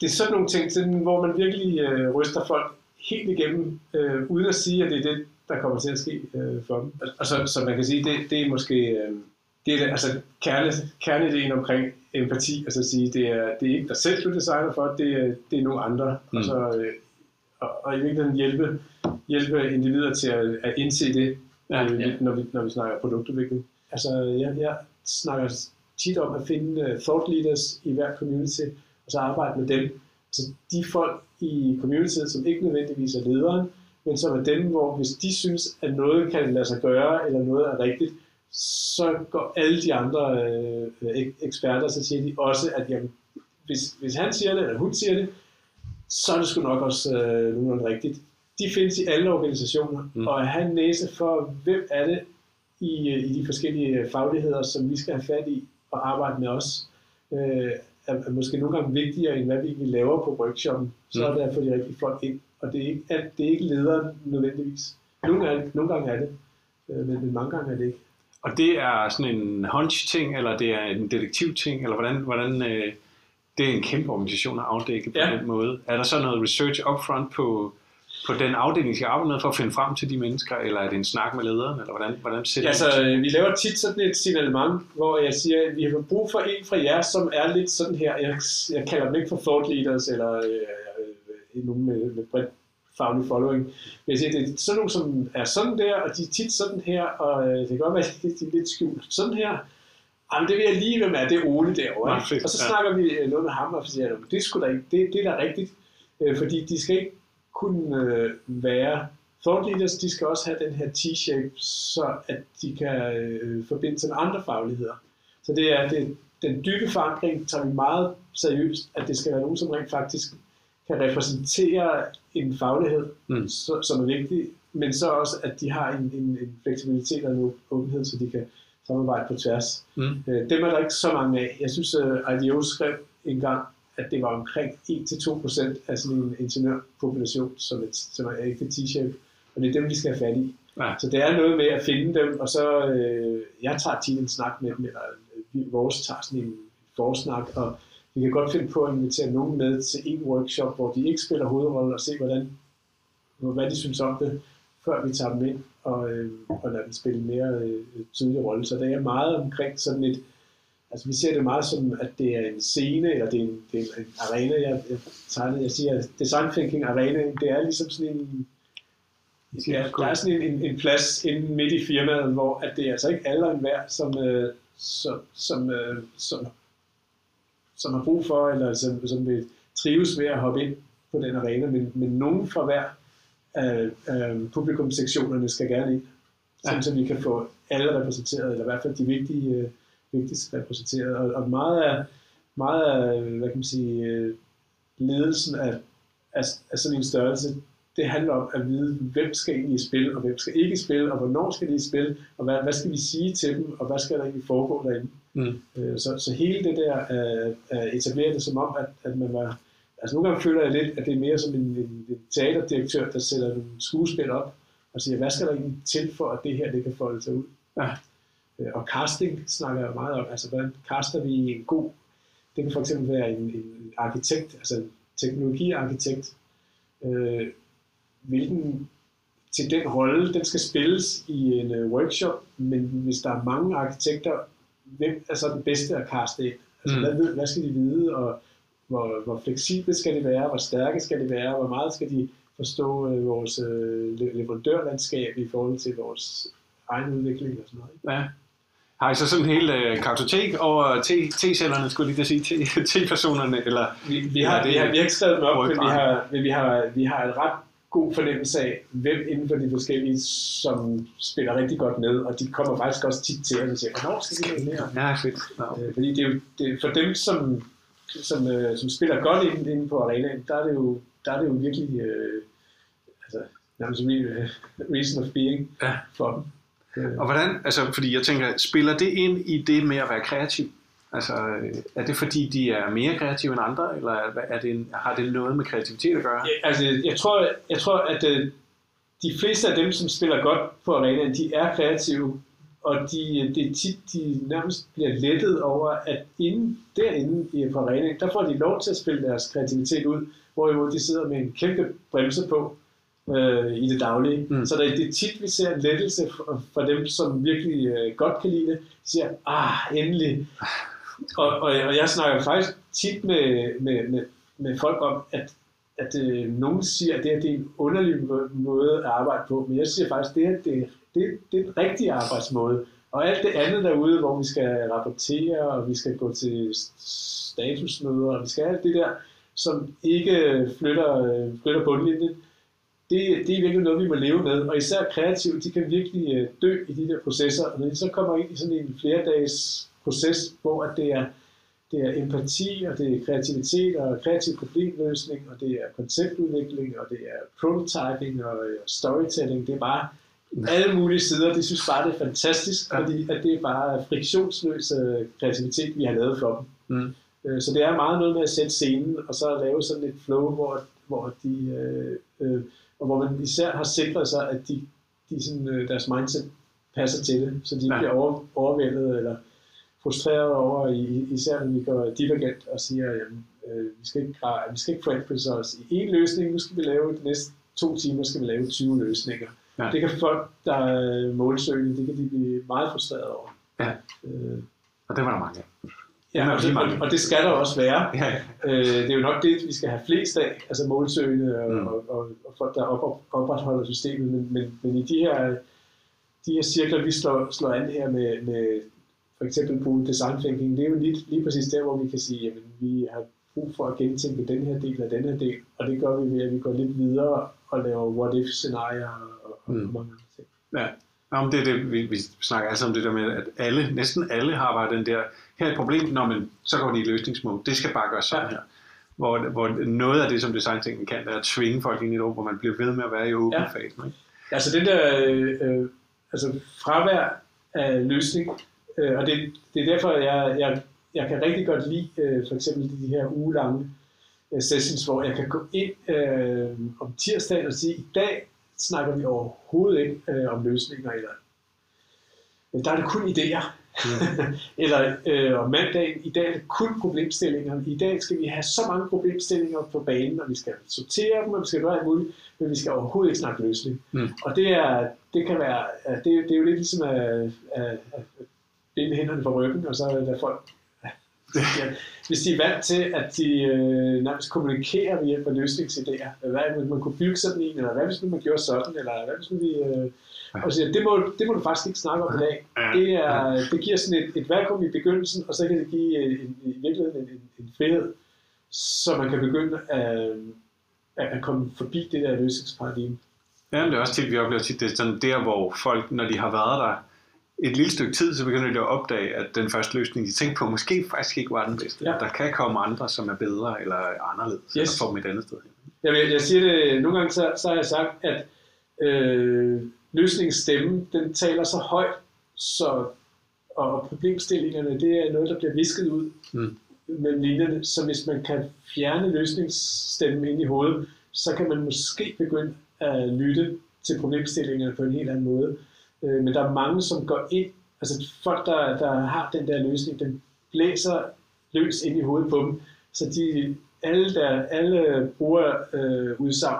det er sådan nogle ting, sådan, hvor man virkelig øh, ryster folk helt igennem, øh, uden at sige, at det er det, der kommer til at ske øh, for dem. Og så, så man kan sige, det, det er måske øh, det er, altså, kerne, kerneideen omkring empati, altså at sige, det er, det er ikke dig selv, du designer for, det er, det er nogle andre. Mm. Og, så, øh, og, og i virkeligheden hjælpe, hjælpe individer til at, at indse det, ja, øh, ja. Når, vi, når vi snakker produktudvikling. Altså, jeg, jeg snakker tit om at finde uh, thought leaders i hver community, og så arbejde med dem. Altså de folk i communityet, som ikke nødvendigvis er lederen, men som er dem, hvor hvis de synes, at noget kan lade sig gøre, eller noget er rigtigt, så går alle de andre uh, eksperter, så siger de også, at jamen, hvis, hvis han siger det, eller hun siger det, så er det sgu nok også uh, nogenlunde rigtigt. De findes i alle organisationer, mm. og at have en næse for, hvem er det, I, i de forskellige fagligheder, som vi skal have fat i og arbejde med os, øh, er, er måske nogle gange vigtigere, end hvad vi laver på workshoppen. Så er det at få de rigtige folk ind, og det er ikke, at det er ikke lederen nødvendigvis. Nogle gange, nogle gange er det, øh, men, men mange gange er det ikke. Og det er sådan en hunch-ting, eller det er en detektiv-ting, eller hvordan, hvordan øh, det er en kæmpe organisation at afdække på ja. Den måde. Er der så noget research upfront på... på den afdeling, skal arbejde med for at finde frem til de mennesker, eller er det en snak med lederen, eller hvordan, hvordan sætter ja, det? Altså, vi laver tit sådan et signalement, hvor jeg siger, at vi har brug for en fra jer, som er lidt sådan her, jeg, jeg kalder dem ikke for thought leaders, eller øh, nogen med, med bredt faglig following, men jeg siger, det er sådan nogle, som er sådan der, og de er tit sådan her, og øh, det kan godt være, at de er lidt skjult sådan her. Jamen, det vil jeg lige, hvem er det Ole derovre? Nej, fedt, og så ja. snakker vi noget med ham, og siger, at det skulle der ikke, det, det er da rigtigt, øh, fordi de skal ikke kunne være thought leaders, de skal også have den her T-shape, så at de kan øh, forbinde sig med andre fagligheder. Så det er det, den dybe forankring tager vi meget seriøst, at det skal være nogen, som rent faktisk kan repræsentere en faglighed, mm. så, som er vigtig, men så også, at de har en, en, en fleksibilitet og en åbenhed, så de kan samarbejde på tværs. Mm. Øh, dem er der ikke så mange af. Jeg synes, at I D E O skrev engang, at det var omkring en til to procent af sådan en ingeniørpopulation, som, et, som er ikke T-shape, og det er dem, vi skal have fat i. Ja. Så det er noget med at finde dem, og så øh, jeg tager tit en snak med dem, eller øh, vores tager sådan en forsnak, og vi kan godt finde på at invitere nogen med til en workshop, hvor de ikke spiller hovedrollen, og se, hvordan, hvad de synes om det, før vi tager dem ind, og, øh, og lader dem spille en mere øh, tydelig rolle. Så det er meget omkring sådan et, altså vi ser det meget som, at det er en scene, eller det er en, det er en arena, jeg, jeg tegnede. Jeg siger, at design thinking arena, det er ligesom sådan en, det er, der er sådan en, en plads inde midt i firmaet, hvor at det er altså ikke alle og enhver, som, som, som, som, som har brug for, eller som, som vil trives ved at hoppe ind på den arena, men, men nogen fra hver af, af publikumssektionerne skal gerne ind, ja. Så vi kan få alle repræsenteret, eller i hvert fald de vigtige vigtigst repræsenteret, og, og meget af, meget af, hvad kan man sige, ledelsen af, af, af sådan en størrelse, det handler om at vide, hvem skal egentlig i spil, og hvem skal ikke i spil, og hvornår skal de i spil, og hvad, hvad skal vi sige til dem, og hvad skal der egentlig foregå derinde. Mm. Så, så hele det der, at etablere det som om, at, at man var Altså nogle gange føler jeg lidt, at det er mere som en, en, en teaterdirektør, der sætter nogle skuespil op og siger, hvad skal der egentlig til for, at det her det kan folde sig ud? Ah. Og casting snakker jeg meget om. Altså hvordan caster vi en god? Det kan for eksempel være en, en arkitekt, altså en teknologiarkitekt. Øh, hvilken til den rolle, den skal spilles i en uh, workshop, men hvis der er mange arkitekter, hvem er så den bedste at kaste ind? Altså, mm. hvad, hvad skal de vide, og hvor, hvor fleksible skal de være, hvor stærke skal de være, hvor meget skal de forstå uh, vores uh, leverandørlandskab i forhold til vores egen udvikling og sådan noget. Ja. Har I så sådan en hel uh, kartotek over T-cellerne, skulle jeg lige sige, T-personerne? Eller, vi, vi, har, eller det, vi, har, vi har ikke skrevet dem op, men vi har, vi, har, vi har en ret god fornemmelse af, hvem inden for de forskellige, som spiller rigtig godt med, og de kommer faktisk også tit til og siger, hvornår skal vi med her? Ja, fedt. No. Øh, fordi det er jo, det, for dem, som, som, øh, som spiller godt inden, inden på arenaen, der er det jo, der er det jo virkelig øh, altså, nærmest re- reason of being ja. For dem. Øh. Og hvordan, altså fordi jeg tænker, spiller det ind i det med at være kreativ? Altså, er det fordi, de er mere kreative end andre, eller er det en, har det noget med kreativitet at gøre? Ja, altså, jeg tror, jeg tror, at de fleste af dem, som spiller godt på arenaen, de er kreative, og de, det er tit, de nærmest bliver lettet over, at inde, derinde på arenaen, der får de lov til at spille deres kreativitet ud, hvorimod de sidder med en kæmpe bremse på øh, i det daglige. Mm. Så der, det er tit, vi ser en lettelse fra dem, som virkelig øh, godt kan lide det, de siger, ah, endelig. Og, og, og jeg snakker faktisk tit med, med, med, med folk om, at, at øh, nogen siger, at det her det er en underlig måde at arbejde på, men jeg siger faktisk, at det her det, det, det er en rigtig arbejdsmåde. Og alt det andet derude, hvor vi skal rapportere, og vi skal gå til statusmøder, og vi skal alt det der, som ikke flytter, flytter bundlinjen, det, det er virkelig noget, vi må leve med. Og især kreative, de kan virkelig dø i de der processer, og når de så kommer ind i sådan en flerdags proces, hvor at det er det er empati, og det er kreativitet og kreativ problemløsning, og det er konceptudvikling, og det er prototyping og storytelling. Det er bare alle mulige sider. Det synes bare det er fantastisk, fordi at det er bare friktionsløs kreativitet, vi har lavet for dem. Mm. Så det er meget noget med at sætte scenen og så lave sådan et flow, hvor hvor de øh, øh, og hvor man især har sikret sig, at de, de sådan, deres mindset passer til det, så de ikke bliver over, overvældet eller frustreret over, især når vi går divergent og siger, at øh, vi skal ikke, vi skal ikke forelske os i én løsning, nu skal vi lave de næste to timer, skal vi lave tyve løsninger. Ja. Det kan folk, der er målsøgende, det kan de blive meget frustreret over. Ja. Øh, og det var der mange af. Ja, og det, og, og det skal der også være. Ja. Øh, det er jo nok det, vi skal have flest af, altså målsøgende og, mm. og, og, og folk, der op, opretholder systemet, men, men, men i de her, de her cirkler, vi slår, slår an her med, med for eksempel bruge design thinking, det er jo lige, lige præcis der, hvor vi kan sige, at vi har brug for at gentænke den her del og den her del, og det gør vi ved, at vi går lidt videre og laver what-if-scenarier og, og mm. mange ting. Ja, ja det er det, vi, vi snakker altså om det der med, at alle, næsten alle har bare den der, her er et problem, når man så går de i løsningsmode, det skal bare gøres sådan ja. Her. Hvor, hvor noget af det, som design thinking kan, er at tvinge folk ind i et rum, hvor man bliver ved med at være i åben ja. Fasen. Ikke? Altså den der øh, altså fravær af løsning, Øh, og det, det er derfor, at jeg, jeg, jeg kan rigtig godt lide øh, for eksempel de her ugelange øh, sessions, hvor jeg kan gå ind øh, om tirsdagen og sige, i dag snakker vi overhovedet ikke øh, om løsninger, eller øh, der er det kun idéer, yeah. eller øh, om mandagen, i dag er det kun problemstillinger, i dag skal vi have så mange problemstillinger på banen, og vi skal sortere dem, og vi skal gøre alt muligt, men vi skal overhovedet ikke snakke løsning. Mm. Og det, er, det kan være, det, det er jo lidt ligesom at, at, at binde hænderne fra ryggen, og så er folk, ja, hvis de er vant til, at de øh, nærmest kommunikerer ved hjælp af løsningsidéer, hvad man kunne bygge sådan en, eller hvad hvis man gjorde sådan, eller hvad hvis man øh, og siger, det må, det må du faktisk ikke snakke om i dag. Det, er, det giver sådan et, et vakuum i begyndelsen, og så kan det give en, i virkeligheden en, en frihed, så man kan begynde at, at komme forbi det der løsningsparadigme. Ja, det er også tit, vi oplever tit, det er sådan der, hvor folk, når de har været der, et lille stykke tid, så begynder de at opdage, at den første løsning, de tænkte på, måske faktisk ikke var den bedste. Ja. Der kan komme andre, som er bedre eller anderledes, yes. eller får dem et andet sted. Jeg, jeg siger det, nogle gange så, så har jeg sagt, at øh, løsningens stemme, den taler så højt, så, og problemstillingerne, det er noget, der bliver visket ud, mm. mellem linjerne, så hvis man kan fjerne løsningsstemmen ind i hovedet, så kan man måske begynde at lytte til problemstillingerne på en helt anden måde. Men der er mange, som går ind, altså folk, der, der har den der løsning, den blæser løs ind i hovedet på dem, så de, alle, der, alle bruger øh, udsagn,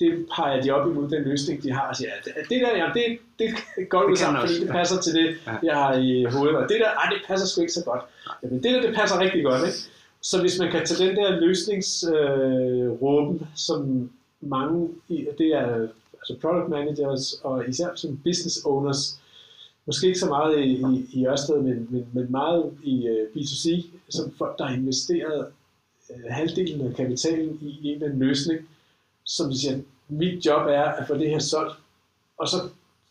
det peger de op imod den løsning, de har, og siger, ja, det der, ja, det, det er godt udsagn, fordi det passer til det, jeg har i hovedet, og det der, ej, det passer sgu ikke så godt. Jamen, det der, det passer rigtig godt, ikke? Så hvis man kan tage den der løsningsråben, øh, som mange, det er altså product managers og især som business owners, måske ikke så meget i, i, i Ørsted, men, men, men meget i uh, B to C, som folk, der har investeret uh, halvdelen af kapitalen i, i en eller anden løsning, som de siger, mit job er at få det her solgt, og så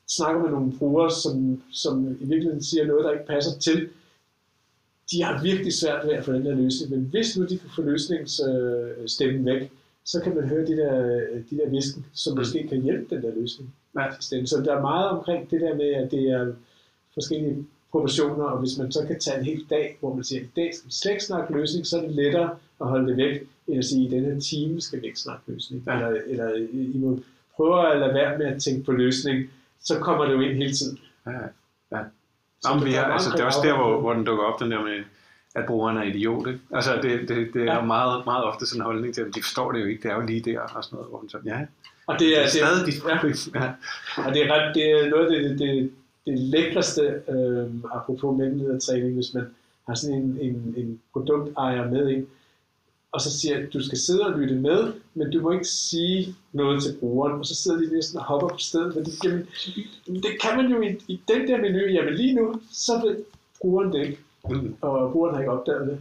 snakker man nogle brugere, som, som i virkeligheden siger noget, der ikke passer til. De har virkelig svært ved at få den der løsning, men hvis nu de kan få løsningsstemmen væk, så kan man høre de der, de der visken, som måske kan hjælpe den der løsning. Ja. Så der er meget omkring det der med, at det er forskellige proportioner, og hvis man så kan tage en hel dag, hvor man siger, i dag skal vi slet ikke snakke løsning, så er det lettere at holde det væk, end at sige, i den her time skal vi ikke snakke løsning. Ja. Eller, eller I må prøve at lade være med at tænke på løsning, så kommer det jo ind hele tiden. Ja, ja. Jamen, er, altså, det er også der, hvor, hvor den dukker op, den der med, at brugeren er idiot. Ikke? Altså, det, det, det er ja. meget, meget ofte sådan en holdning til, at de forstår det jo ikke, det er jo lige der, og sådan noget, hvor den sådan, ja, og det er, det er stadig dit ja. ja. Og det er, ret, det er noget af det, det, det, det lækreste, øh, apropos mellemledertræning, hvis man har sådan en, en, en produktejer med ind, og så siger at du skal sidde og lytte med, men du må ikke sige noget til brugeren, og så sidder de næsten og hopper på stedet, fordi jamen, det kan man jo i, i den der menu, jamen lige nu, så vil brugeren det ikke, og brugeren har ikke opdaget det,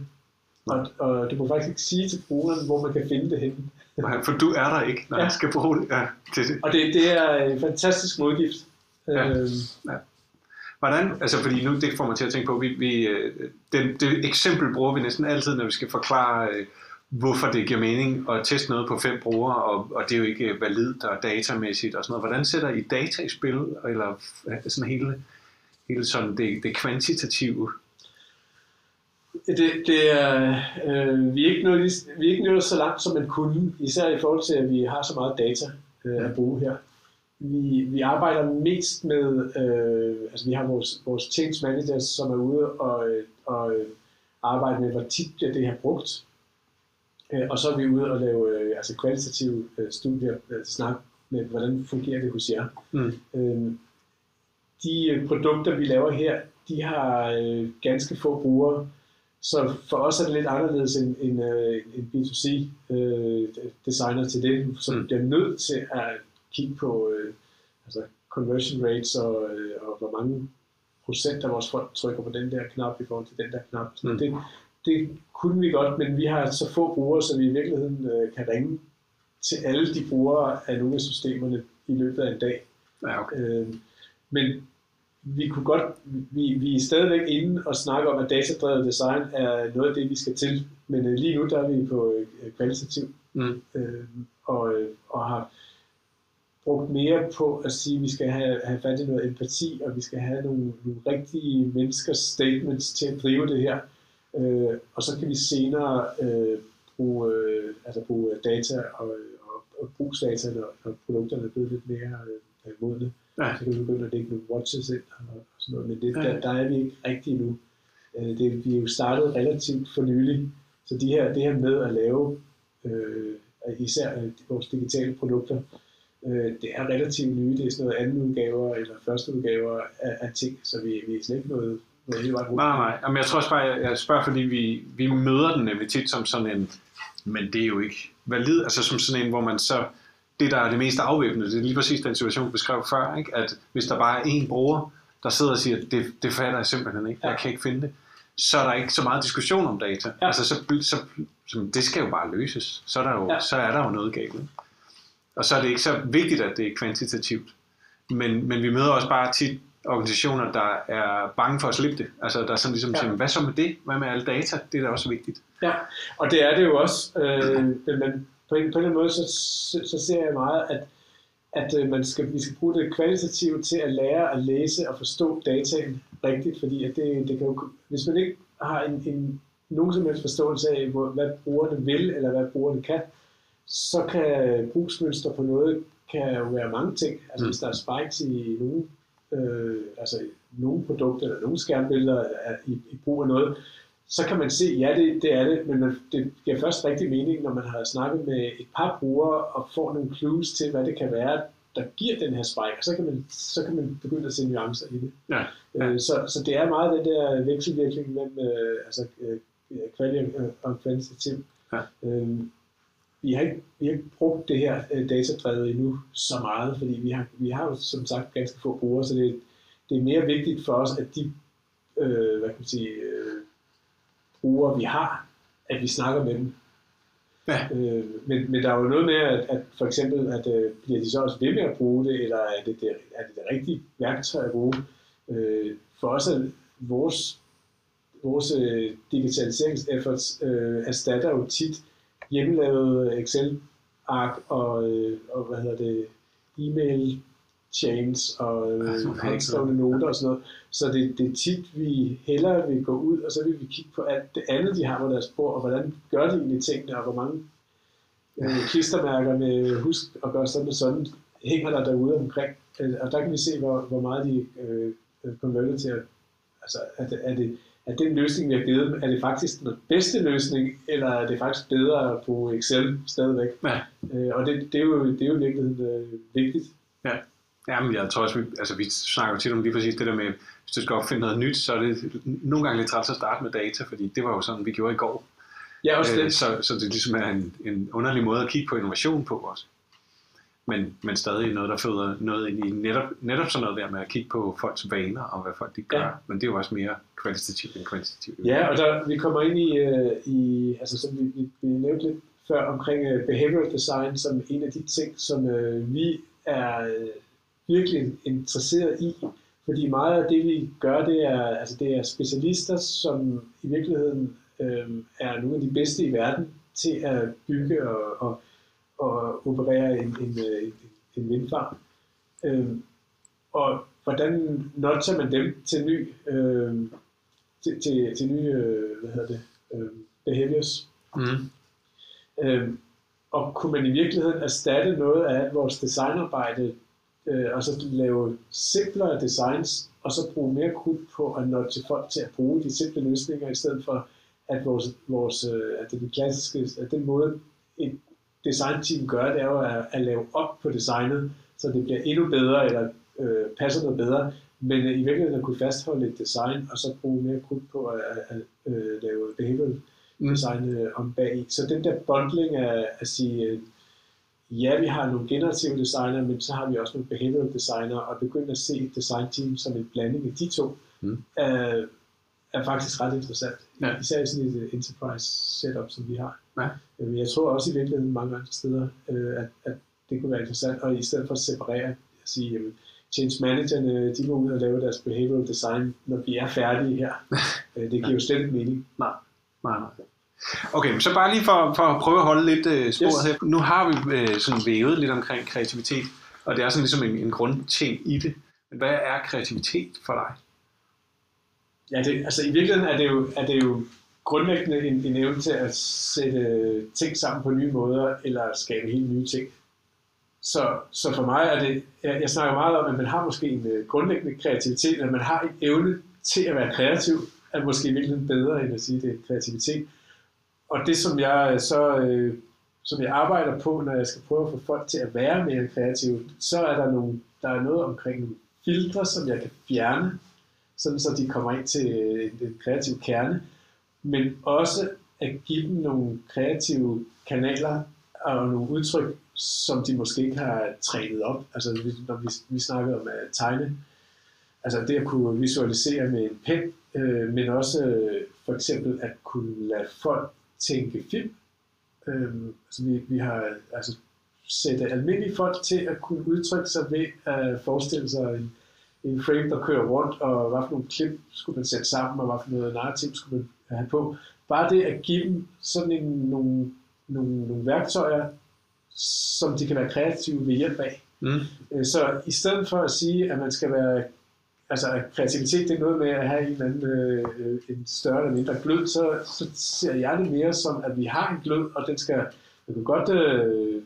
og, og du må faktisk ikke sige til brugeren, hvor man kan finde det henne. Nej, for du er der ikke, når ja. man skal bruge det. Ja, det, det. Og det, det er en fantastisk modgift. Ja. Øhm. Ja. Hvordan, altså fordi nu det får mig til at tænke på, vi, vi, det, det eksempel bruger vi næsten altid, når vi skal forklare, hvorfor det giver mening at teste noget på fem brugere, og, og det er jo ikke validt og datamæssigt og sådan noget. Hvordan sætter I data i spil, eller sådan hele, hele sådan det, det kvantitative? Det, det er, øh, vi er ikke nået, vi er ikke nået så langt, som man kunne, især i forhold til, at vi har så meget data øh, at bruge her. Vi, vi arbejder mest med, øh, altså vi har vores, vores change managers, som er ude og, og arbejde med, hvor tit bliver det her brugt. Og så er vi ude og lave altså kvalitative studier, snak med, hvordan fungerer det hos jer. Mm. De produkter, vi laver her, de har ganske få brugere, så for os er det lidt anderledes end en B to C-designer til det, som mm. bliver nødt til at kigge på altså conversion rates og, og hvor mange procent af vores folk trykker på den der knap i forhold til den der knap. Mm. Det, Det kunne vi godt, men vi har så få brugere, så vi i virkeligheden øh, kan ringe til alle de brugere af nogle af systemerne i løbet af en dag. Ja, okay. øh, men vi kunne godt, vi, vi er stadigvæk inde og snakker om, at datadrevet design er noget af det, vi skal til. Men øh, lige nu der er vi på øh, kvalitativ mm. øh, og, øh, og har brugt mere på at sige, at vi skal have, have fat i noget empati, og vi skal have nogle, nogle rigtige menneskers statements til at drive det her. Øh, og så kan vi senere øh, bruge, øh, altså bruge data og, og, og brugsdata, når produkterne er blevet lidt mere øh, modne. Ja. Så kan vi begynde at lægge nogle watches ind og, og sådan noget, men det, ja. der, der er vi ikke rigtig endnu. Øh, det, vi er jo startet relativt for nylig, så de her, det her med at lave øh, især øh, vores digitale produkter, øh, det er relativt nye. Det er sådan noget anden udgaver eller første udgaver af, af ting, så vi, vi er slet ikke noget. Nej, nej. Jamen, jeg tror også bare, jeg spørger, fordi vi, vi møder den nemlig tit som sådan en, men det er jo ikke valid, altså som sådan en, hvor man så, det der er det mest afvæbnende, det er lige præcis den situation, vi beskrev før, ikke? At hvis der bare er én bruger, der sidder og siger, det, det fatter jeg simpelthen ikke, jeg kan ikke finde det, så er der ikke så meget diskussion om data. Ja. Altså, så, så, så, det skal jo bare løses, så er der jo, ja. så er der jo noget galt. Ikke? Og så er det ikke så vigtigt, at det er kvantitativt, men, men vi møder også bare tit organisationer, der er bange for at slippe det. Altså, der er sådan ligesom, ja. siger, hvad så med det? Hvad med alle data? Det er da også vigtigt. Ja, og det er det jo også. Øh, men på en, på en måde, så, så ser jeg meget, at, at man skal, vi skal bruge det kvalitative til at lære at læse og forstå dataen rigtigt, fordi at det, det kan jo, hvis man ikke har en, en nogen som helst forståelse af, hvad brugerne vil, eller hvad brugerne kan, så kan brugsmønster på noget kan jo være mange ting. Altså mm. hvis der er spikes i nogle, øh, altså nogle produkter, eller nogle skærmbilleder i, i brug af noget, så kan man se, ja, det, det er det, men man, det giver først rigtig mening, når man har snakket med et par brugere og får nogle clues til, hvad det kan være, der giver den her spike, og så kan man, så kan man begynde at se nuancer i det. Ja, ja. Øh, så, så det er meget den der vekselvirkning mellem øh, altså, øh, kvalitet og kvantitet. Ja. Øh, vi, har ikke, vi har ikke brugt det her øh, datadrevet endnu så meget, fordi vi har, vi har jo som sagt ganske få brugere, så det, det er mere vigtigt for os, at de øh, hvad kan man sige, øh, brugere, vi har, at vi snakker med dem. Ja. Øh, men, men der er jo noget med, at, at for eksempel, at øh, bliver de så også ved med at bruge det, eller er det det, er det, det rigtige værktøj at bruge? Øh, for os er vores, vores øh, digitaliseringsefforts øh, erstatter jo tit hjemmelavede Excel-ark og, øh, og hvad hedder det, e-mail-chains og handstående øh, noter og sådan noget. Så det, det er tit, vi hellere vil gå ud, og så vil vi kigge på alt det andet, de har på deres bord, og hvordan gør de egentlig tingene, og hvor mange øh, klistermærker med husk at gøre sådan og sådan, hænger der derude omkring. Og der kan vi se, hvor, hvor meget de øh, konverter til, at, altså er det, er det at den løsning, vi har givet dem, er det faktisk den bedste løsning, eller er det faktisk bedre at bruge Excel stadigvæk? Ja. Øh, og det, det er jo det er jo virkelig øh, vigtigt. Ja, ja, men jeg tror også, vi, altså, vi snakker jo tit om lige præcis det der med, hvis du skal opfinde noget nyt, så er det nogle gange lidt træt at starte med data, fordi det var jo sådan, vi gjorde i går. Ja, også det. Øh, så, så det ligesom er en, en underlig måde at kigge på innovation på også. Men, men stadig noget, der føder noget ind i netop, netop sådan noget der med at kigge på folks vaner og hvad folk de gør, ja. Men det er jo også mere kvalitativt end kvantitativt. Ja, og der, vi kommer ind i, i altså som vi, vi, vi nævnte lidt før, omkring behavioral design som en af de ting, som øh, vi er virkelig interesseret i, fordi meget af det, vi gør, det er, altså, det er specialister, som i virkeligheden øh, er nogle af de bedste i verden til at bygge og, og og operere en, en, en, en vindfarm. Øhm, og hvordan nudger man dem til ny øhm, til, til, til nye øh, hvad hedder det, øhm, behaviors. Mm. Øhm, og kunne man i virkeligheden erstatte noget af vores designarbejde øh, og så lave simplere designs og så bruge mere krudt på at nudge folk til at bruge de simple løsninger i stedet for at vores, vores at det klassiske, at den måde et designteam gør, det er jo at, at lave op på designet, så det bliver endnu bedre, eller øh, passer noget bedre, men i virkeligheden at kunne fastholde et design, og så bruge mere krudt på at, at, at, at lave behavioral design øh, om bag. Så den der bundling af at sige, øh, ja, vi har nogle generative designer, men så har vi også nogle behavioral designer, og begynde at se et designteam som en blanding af de to, mm. øh, er faktisk ret interessant. Ja. Især i sådan et enterprise-setup, som vi har. Ja. Jeg tror også i virkeligheden mange andre steder, at, at det kunne være interessant, og i stedet for at separere, at sige, at change managerne, de går ud og laver deres behavioral design, når vi er færdige her. Det giver jo slet ikke mening. Nej, nej, nej. Okay, så bare lige for, for at prøve at holde lidt uh, sporet yes. her. Nu har vi uh, sådan vævet lidt omkring kreativitet, og det er sådan ligesom en, en grundting i det. Men hvad er kreativitet for dig? Ja, det, altså i virkeligheden er det jo, er det jo grundlæggende en, en evne til at sætte ting sammen på nye måder, eller skabe helt nye ting. Så, så for mig er det, jeg, jeg snakker meget om, at man har måske en uh, grundlæggende kreativitet, at man har en evne til at være kreativ, er måske i virkeligheden bedre end at sige, at det er kreativitet. Og det som jeg så, øh, som jeg arbejder på, når jeg skal prøve at få folk til at være mere kreative, så er der, nogle, der er noget omkring nogle filtre, som jeg kan fjerne, sådan så de kommer ind til den kreative kerne, men også at give dem nogle kreative kanaler og nogle udtryk, som de måske ikke har trænet op. Altså når vi, vi snakker om at tegne, altså det at kunne visualisere med en pen, øh, men også øh, for eksempel at kunne lade folk tænke film. Øh, altså vi, vi har altså sætte almindelige folk til at kunne udtrykke sig ved at forestille sig en en frame, der kører rundt, og hvad for nogle klip skulle man sætte sammen, og hvad for noget narrativ skulle man have på. Bare det at give dem sådan en, nogle, nogle, nogle værktøjer, som de kan være kreative ved hjælp af. Mm. Så i stedet for at sige, at man skal være altså kreativitet, det er noget med at have en eller anden øh, en større eller mindre glød, så, så ser jeg det mere som, at vi har en glød, og den skal, man kan godt øh,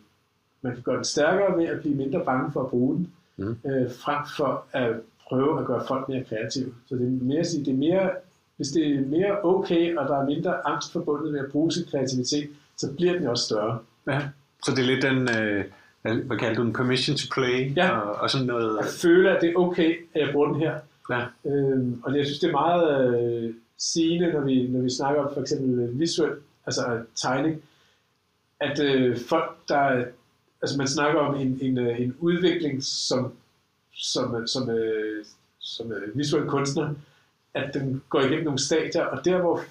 man kan gøre den stærkere ved at blive mindre bange for at bruge den, mm. øh, frem for at prøve at gøre folk mere kreative. Så det er mere, det er mere, hvis det er mere okay, og der er mindre angst forbundet med at bruge sin kreativitet, så bliver den også større. Ja, så det er lidt den... Øh... Hvad kalder du den? Permission to play? Ja. Og, og sådan noget. Jeg føler, at det er okay, at jeg bruger den her. Ja. Øhm, og jeg synes, det er meget øh, sigende, når vi, når vi snakker om for eksempel visuel, altså tegning, at øh, folk, der... Altså man snakker om en, en, en udvikling som, som, som, øh, som øh, visuel kunstner, at den går igennem nogle stadier, og der hvor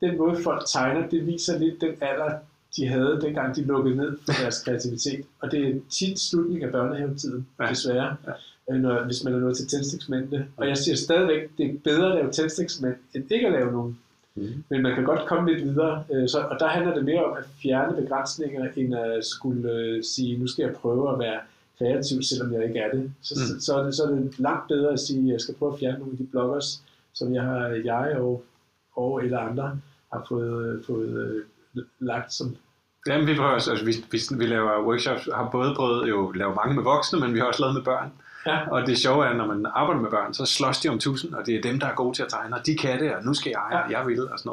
den måde folk tegner, det viser lidt den alder, de havde, dengang de lukkede ned for deres kreativitet. Og det er tit slutningen af børnehavetiden, ja. desværre, ja. Når, hvis man er nået til tændstiksmændene. Og jeg siger stadigvæk, det er bedre at lave tændstiksmænd, end ikke at lave nogen. Mm. Men man kan godt komme lidt videre. Så, og der handler det mere om at fjerne begrænsninger, end at skulle sige, nu skal jeg prøve at være kreativ, selvom jeg ikke er det. Så, mm. så, så, er, det, så er det langt bedre at sige, at jeg skal prøve at fjerne nogle af de bloggers, som jeg, har, jeg og, og eller andre har fået, fået lagt som... Jamen, vi prøver også, altså, vi, vi, vi laver workshops, har både prøvet jo lave mange med voksne, men vi har også lavet med børn. Ja. Og det sjove er, at når man arbejder med børn, så slås de om tusind, og det er dem, der er gode til at tegne, og de kan det, og nu skal jeg, ja. og jeg vil, og sådan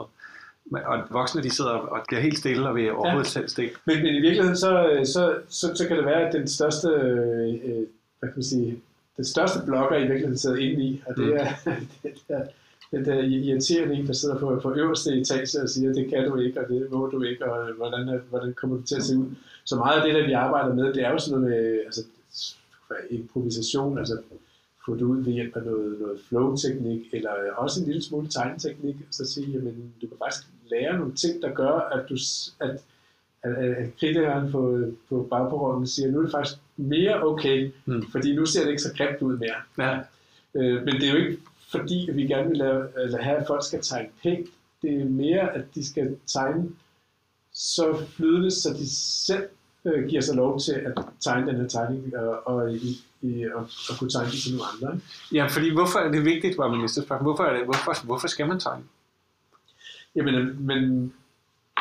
noget. Og voksne, de sidder og bliver helt stille, og vil overhovedet selv stikke. Men, men i virkeligheden, så, så, så, så kan det være, at den største, øh, hvad kan man sige, den største blogger i virkeligheden sidder inde i, og det mm. er... det der, den der irriterende en, der sidder på, på øverste etage og siger, det kan du ikke, og det må du ikke, og hvordan, hvordan kommer du til at se ud? Så meget af det, der vi arbejder med, det er jo sådan noget med altså, improvisation, altså få det ud ved hjælp af noget, noget flow-teknik, eller også en lille smule tegneteknik, og så sige, jamen du kan faktisk lære nogle ting, der gør, at, du, at, at, at kritikeren på, på bagperronen siger, nu er det faktisk mere okay, mm. fordi nu ser det ikke så grimt ud mere. Ja. Øh, men det er jo ikke fordi vi gerne vil lave, eller have, at folk skal tegne pænt. Det er mere, at de skal tegne så flydende, så de selv øh, giver sig lov til at tegne den her tegning, og, og, i, i, og, og kunne tegne det til nogle andre. Ja, fordi hvorfor er det vigtigt, var min næste spørgsmål. Hvorfor, er det, hvorfor, hvorfor skal man tegne? Jamen, men...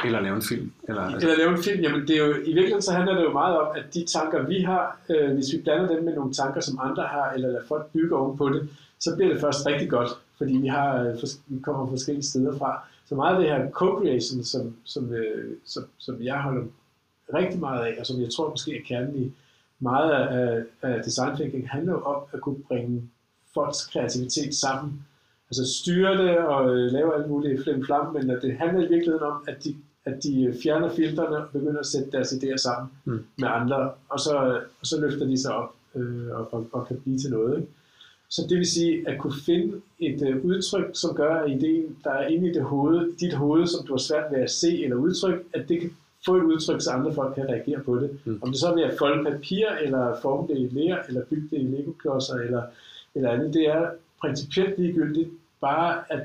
Eller lave en film. Eller, altså. eller lave en film. Jamen, det er jo, i virkeligheden så handler det jo meget om, at de tanker, vi har, øh, hvis vi blander dem med nogle tanker, som andre har, eller lader folk bygge ovenpå det, så bliver det først rigtig godt, fordi vi, har, vi kommer forskellige steder fra. Så meget af det her co-creation, som, som, som, som jeg holder rigtig meget af, og som jeg tror måske er kernen i meget af, af design thinking, handler jo om at kunne bringe folks kreativitet sammen. Altså styre det og lave alt muligt flimflam, men det handler i virkeligheden om, at de, at de fjerner filtrene og begynder at sætte deres idéer sammen mm. med andre, og så, og så løfter de sig op øh, og, og, og kan blive til noget, ikke? Så det vil sige, at kunne finde et øh, udtryk, som gør, at idéen, der er inde i det hoved, dit hoved, som du har svært ved at se eller udtrykke, at det kan få et udtryk, så andre folk kan reagere på det. Mm. Om det så er ved at folde papir, eller forme det i ler, eller bygge det i legoklodser, eller, eller andet, det er principielt ligegyldigt, bare at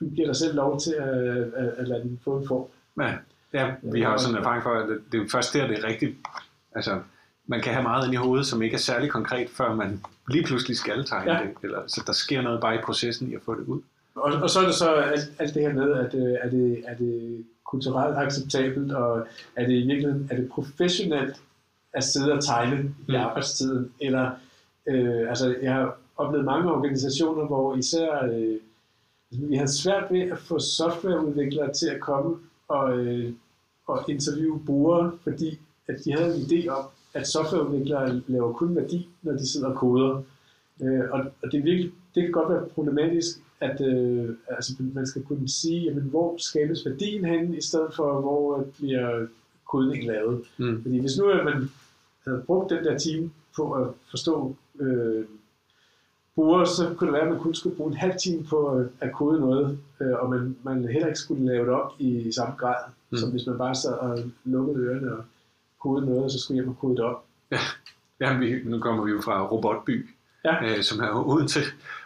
du giver dig selv lov til at, at, at lade den få en form. Ja, ja vi har også sådan en erfaring for, at det er først der, det er rigtigt. Altså, man kan have meget inde i hovedet, som ikke er særlig konkret, før man lige pludselig skal tegne ja. det, eller, så der sker noget bare i processen i at få det ud. Og, og så er det så alt, alt det her med, at er det, er det kulturelt acceptabelt, og er det i virkeligheden er det professionelt at sidde og tegne i arbejdstiden, eller øh, altså jeg har oplevet mange organisationer, hvor især øh, vi har svært ved at få softwareudviklere til at komme og, øh, og interviewe brugere, fordi at de havde en idé om, at softwareudviklere laver kun værdi, når de sidder og koder. Øh, og og det, er virkelig, det kan godt være problematisk, at øh, altså, man skal kunne sige, jamen, hvor skabes værdien henne, i stedet for hvor bliver kodning lavet. Mm. Fordi hvis nu at man havde brugt den der time på at forstå øh, brugere, så kunne det være, at man kun skulle bruge en halv time på at kode noget, øh, og man, man heller ikke skulle lave det op i, i samme grad, mm. som hvis man bare sad og lukkede ørerne og kode noget, og så skulle jeg hjem og kode det op. Ja, ja vi, nu kommer vi jo fra Robotby, ja. øh, som er uden til,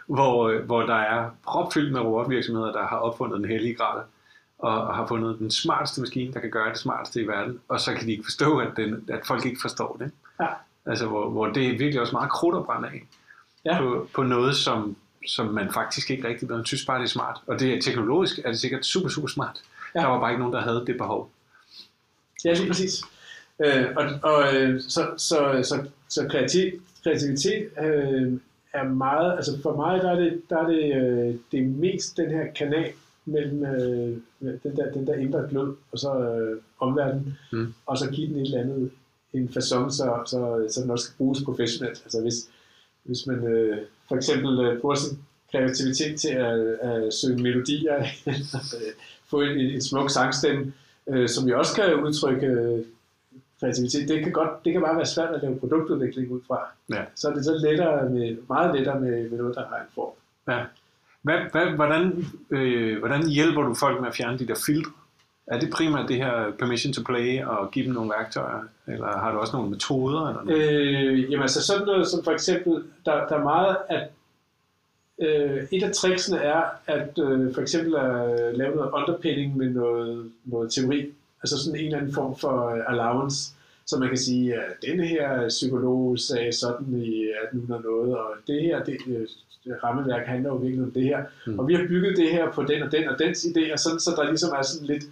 hvor, hvor der er propfyldt med robotvirksomheder, der har opfundet den hellige grad, og, og har fundet den smarteste maskine, der kan gøre det smarteste i verden, og så kan de ikke forstå, at, den, at folk ikke forstår det. Ja. Altså, hvor, hvor det er virkelig også meget krudt at brænde af, ja. på, på noget, som som man faktisk ikke rigtig bedre synes, bare det er smart. Og det, teknologisk er det sikkert super, super smart. Ja. Der var bare ikke nogen, der havde det behov. Ja, lige præcis. Øh, og og øh, så, så, så, så kreativ, kreativitet øh, er meget, altså for mig, der er det, der er det, øh, det er mest den her kanal mellem øh, den der, den der indre glød og så øh, omverdenen, mm. og så give den et eller andet en façon, så, så, så den også skal bruges professionelt. Altså hvis, hvis man øh, for eksempel øh, bruger sin kreativitet til at, at søge melodier, få en, en smuk sangstemme, øh, som jo også kan udtrykke øh, kreativitet, det kan, godt, det kan bare være svært at lave produktudvikling ud fra. Ja. Så er det så lettere med, meget lettere med, med noget, der har en form. Ja. Hvad, hvad, hvordan, øh, hvordan hjælper du folk med at fjerne de der filtre? Er det primært det her permission to play og give dem nogle værktøjer, eller har du også nogle metoder? Eller noget? Øh, jamen altså sådan noget som for eksempel, der, der er meget at øh, et af tricksene er at øh, for eksempel at lave noget underpinning med noget, noget teori, altså sådan en eller anden form for allowance, så man kan sige, at denne her psykolog sagde sådan i atten hundrede noget, og det her det, det rammeværk handler jo virkelig om det her, mm. og vi har bygget det her på den og den og dens idéer, sådan, så der ligesom er sådan lidt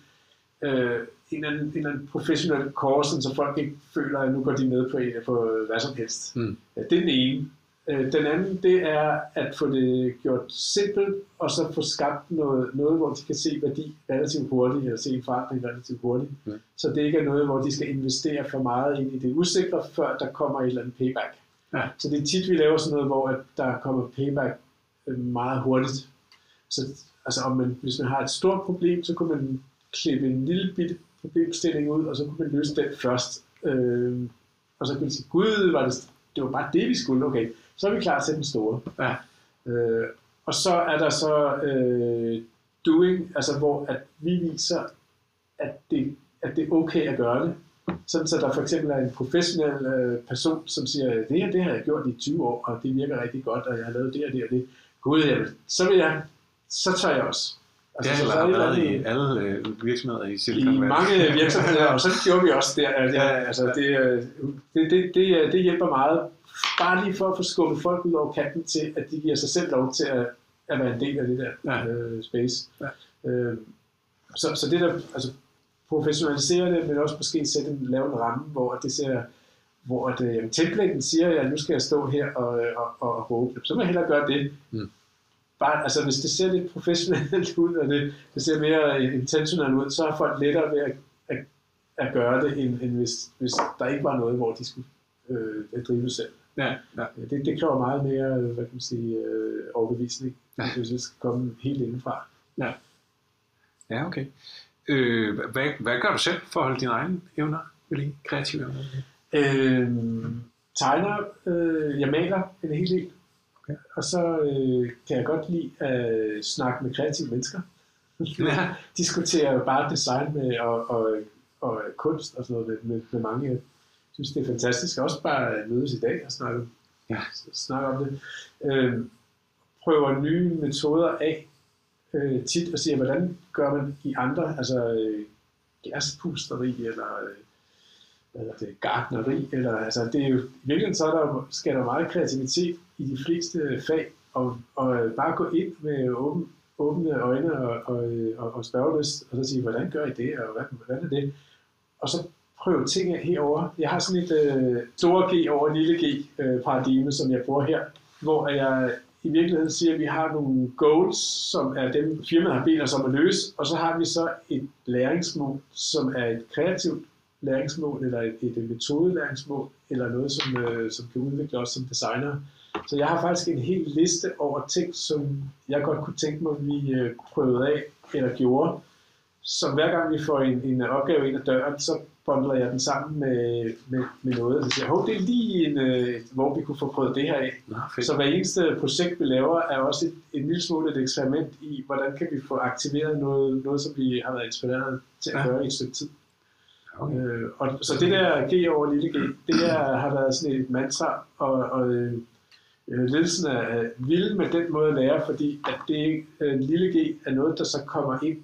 Øh, en, anden, en anden professionel course, så folk ikke føler, at nu går de med på, på hvad som helst. Mm. Ja, det er den ene. Øh, den anden, det er at få det gjort simpelt, og så få skabt noget, noget hvor de kan se værdi relativt hurtigt, eller se en forandring relativt hurtigt. Mm. Så det ikke er noget, hvor de skal investere for meget ind i det usikre, før der kommer et eller andet payback. Ja. Så det er tit, vi laver sådan noget, hvor at der kommer payback meget hurtigt. Så altså, om man, hvis man har et stort problem, så kunne man klippe en lille bit problemstilling ud, og så kunne man løse den først. Øh, og så kunne man sige, gud, var det, det var bare det, vi skulle. Okay, så er vi klar til den store. Ja. Øh, og så er der så øh, doing, altså hvor at vi viser, at det, at det er okay at gøre det. Sådan så der for eksempel er en professionel øh, person, som siger, det her, det har jeg gjort i tyve år, og det virker rigtig godt, og jeg har lavet det og det og det. Gud, jamen, så vil jeg, så tør jeg også. Altså, ja, eller har været i alle øh, virksomheder i Silicon Valley. I mange virksomheder, og så gjorde vi også der. Altså, ja, altså, det, det, det, det, det hjælper meget, bare lige for at få skubbet folk ud over kanten til, at de giver sig selv lov til at, at være en del af det der ja. øh, space. Ja. Øh, så, så det der, altså professionalisere det, men også måske sætte en, lave en ramme, hvor det ser, hvor det, templaten siger, at ja, nu skal jeg stå her og, og, og, og råbe. Så må jeg hellere gøre det. Mm. Bare, altså hvis det ser lidt professionelt ud, og det, det ser mere intentionelt ud, så har folk lettere ved at, at, at gøre det, end, end hvis, hvis der ikke var noget, hvor de skulle øh, drive selv. Ja, ja. Det, det kræver meget mere, hvad kan man sige, øh, overbevisning, ja. Hvis det skal komme helt indenfra. Ja, ja okay. Øh, hvad, hvad gør du selv for at holde dine egne evner, eller kreative evner? Øh, tegner, øh, jeg maler en hel del. Okay. Og så øh, kan jeg godt lide at øh, snakke med kreative mennesker. Ja. Diskutere bare design med, og, og, og kunst og sådan noget med, med, med mange. Jeg synes, det er fantastisk. Også bare mødes i dag og snakke, ja. snakke om det. Øh, prøver nye metoder af øh, tit og siger, hvordan gør man i andre? Altså øh, glaspusteri eller... Øh, eller det er gartneri, eller altså det er jo virkelig så der skal der meget kreativitet i de fleste fag, og, og bare gå ind med åben, åbne øjne og, og, og, og spørgelyst, og så sige, hvordan gør I det, og hvordan er det, og så prøve ting af herovre. Jeg har sådan et øh, store G over lille G øh, paradigme, som jeg bruger her, hvor jeg i virkeligheden siger, at vi har nogle goals, som er dem firmaet har bedt os om at løse, og så har vi så et læringsmål, som er et kreativt læringsmål, eller et, et metodelæringsmål, eller noget, som, øh, som kan udvikle os som designere. Så jeg har faktisk en hel liste over ting, som jeg godt kunne tænke mig, at vi øh, prøvede af, eller gjorde. Så hver gang vi får en, en opgave ind ad døren, så bundler jeg den sammen med, med, med noget. Så siger jeg, det er lige en, øh, hvor vi kunne få prøvet det her af. Nå, så hver eneste projekt, vi laver, er også et, et lille smule et eksperiment i, hvordan kan vi få aktiveret noget, noget som vi har været inspireret til at gøre ja. I et stykke tid. Okay. Øh, og, så det der G over lille G, det der har været sådan et mantra, og, og øh, ledelsen er vild med den måde at lære, fordi at det øh, lille G er noget, der så kommer ind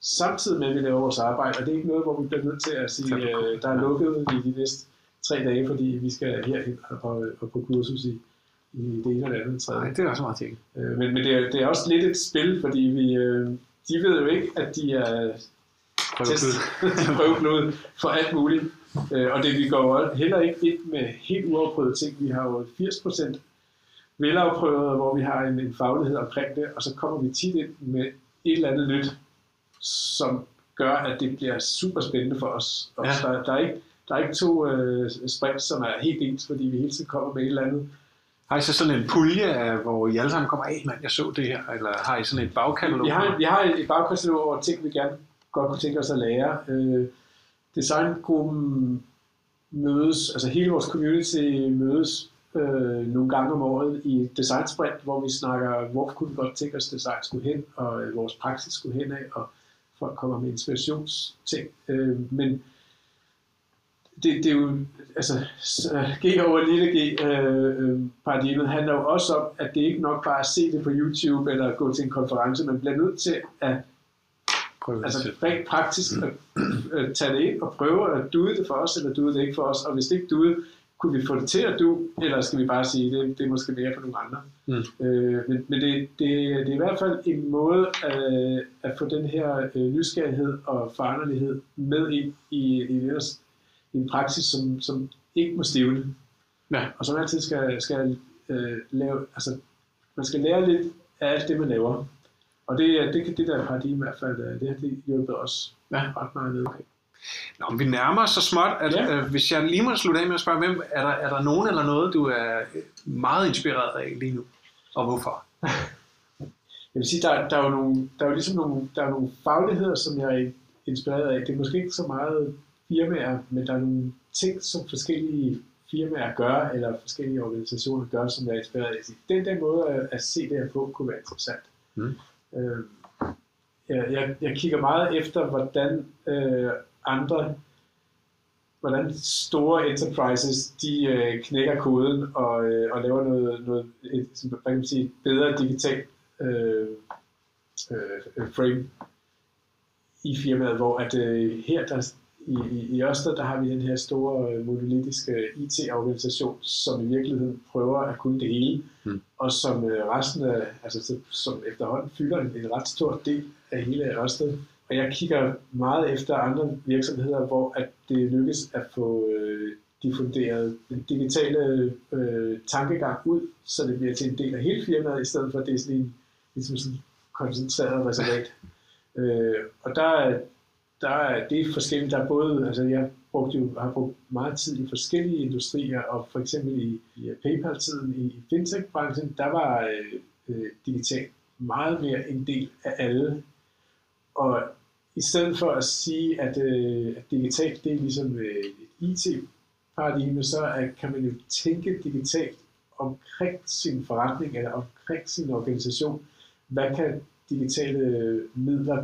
samtidig med, at vi laver vores arbejde, og det er ikke noget, hvor vi bliver nødt til at sige, øh, der er lukket i de næste tre dage, fordi vi skal herhen og, og på kursus i, i det ene eller andet træde. Nej, det er også meget ting. Øh, men men det, er, det er også lidt et spil, fordi vi, øh, de ved jo ikke, at de er prøveblod for alt muligt. Øh, og det vi går heller ikke ind med helt uafprøvede ting. Vi har jo firs procent velafprøvede, hvor vi har en, en faglighed omkring det, og så kommer vi tit ind med et eller andet nyt, som gør, at det bliver super spændende for os. Og ja. der, der, er ikke, der er ikke to øh, sprint, som er helt ens, fordi vi hele tiden kommer med et eller andet. Har I så sådan en pulje, hvor I alle sammen kommer af, mand, jeg så det her, eller har I sådan et bagkatalog? Vi har, vi har et bagkatalog over ting, vi gerne godt kunne tænke os at lære. Øh, designgruppen mødes, altså hele vores community mødes øh, nogle gange om året i et designsprint, hvor vi snakker, hvor kunne vi godt tænke os, at design skulle hen, og øh, vores praksis skulle hen af, og folk kommer med inspirationsting. Øh, men Det, det er jo, altså, G over lille G øh, øh, paradigmet handler jo også om, at det ikke nok bare er at se det på YouTube eller gå til en konference, men bliver nødt til at altså, rent praktisk at, at tage det ind og prøve at duede det for os, eller duede det ikke for os, og hvis det ikke duede, kunne vi få det til at due, eller skal vi bare sige, det, det er måske mere for nogle andre. Mm. Øh, men men det, det, det er i hvert fald en måde at, at få den her nysgerrighed og foranderlighed med ind i, i deres en praksis, som, som ikke må stivne, ja. Og som altid skal, skal øh, lave, altså man skal lære lidt af alt det, man laver. Og det, det, det der paradigme i hvert fald, det har det hjulpet os ja. Ret meget ned. Nå, men vi nærmer os så småt, at ja. øh, hvis jeg lige må slutte af med at spørge, hvem, er, der, er der nogen eller noget, du er meget inspireret af lige nu, og hvorfor? Jeg vil sige, der, der er jo nogle, der er jo ligesom nogle, der er nogle fagligheder, som jeg er inspireret af. Det er måske ikke så meget firmaer, men der er nogle ting, som forskellige firmaer gør, eller forskellige organisationer gør, som jeg er inspireret af. Den der måde at se det her på, kunne være interessant. Mm. Øh, jeg, jeg kigger meget efter, hvordan øh, andre, hvordan store enterprises, de øh, knækker koden og, øh, og laver noget, noget et, hvad kan man sige, bedre digitalt øh, øh, frame i firmaet, hvor at øh, her der I, i, i Ørsted, der har vi den her store monolitiske I T-organisation, som i virkeligheden prøver at kunne det hele, mm. og som resten af, altså som efterhånden fylder en, en ret stor del af hele Ørsted. Og jeg kigger meget efter andre virksomheder, hvor at det lykkes at få øh, diffunderet den digitale øh, tankegang ud, så det bliver til en del af hele firmaet, i stedet for at det er sådan en ligesom sådan koncentreret reservat. øh, og der Der er, det er forskelligt. Der er både, altså jeg brugte jo, har brugt meget tid i forskellige industrier, og for eksempel i, i PayPal-tiden, i fintech-branchen, der var øh, digitalt meget mere en del af alle. Og i stedet for at sige, at, øh, at digitalt det er ligesom øh, et I T-paradigme, så at, kan man jo tænke digitalt omkring sin forretning, eller omkring sin organisation. Hvad kan digitale midler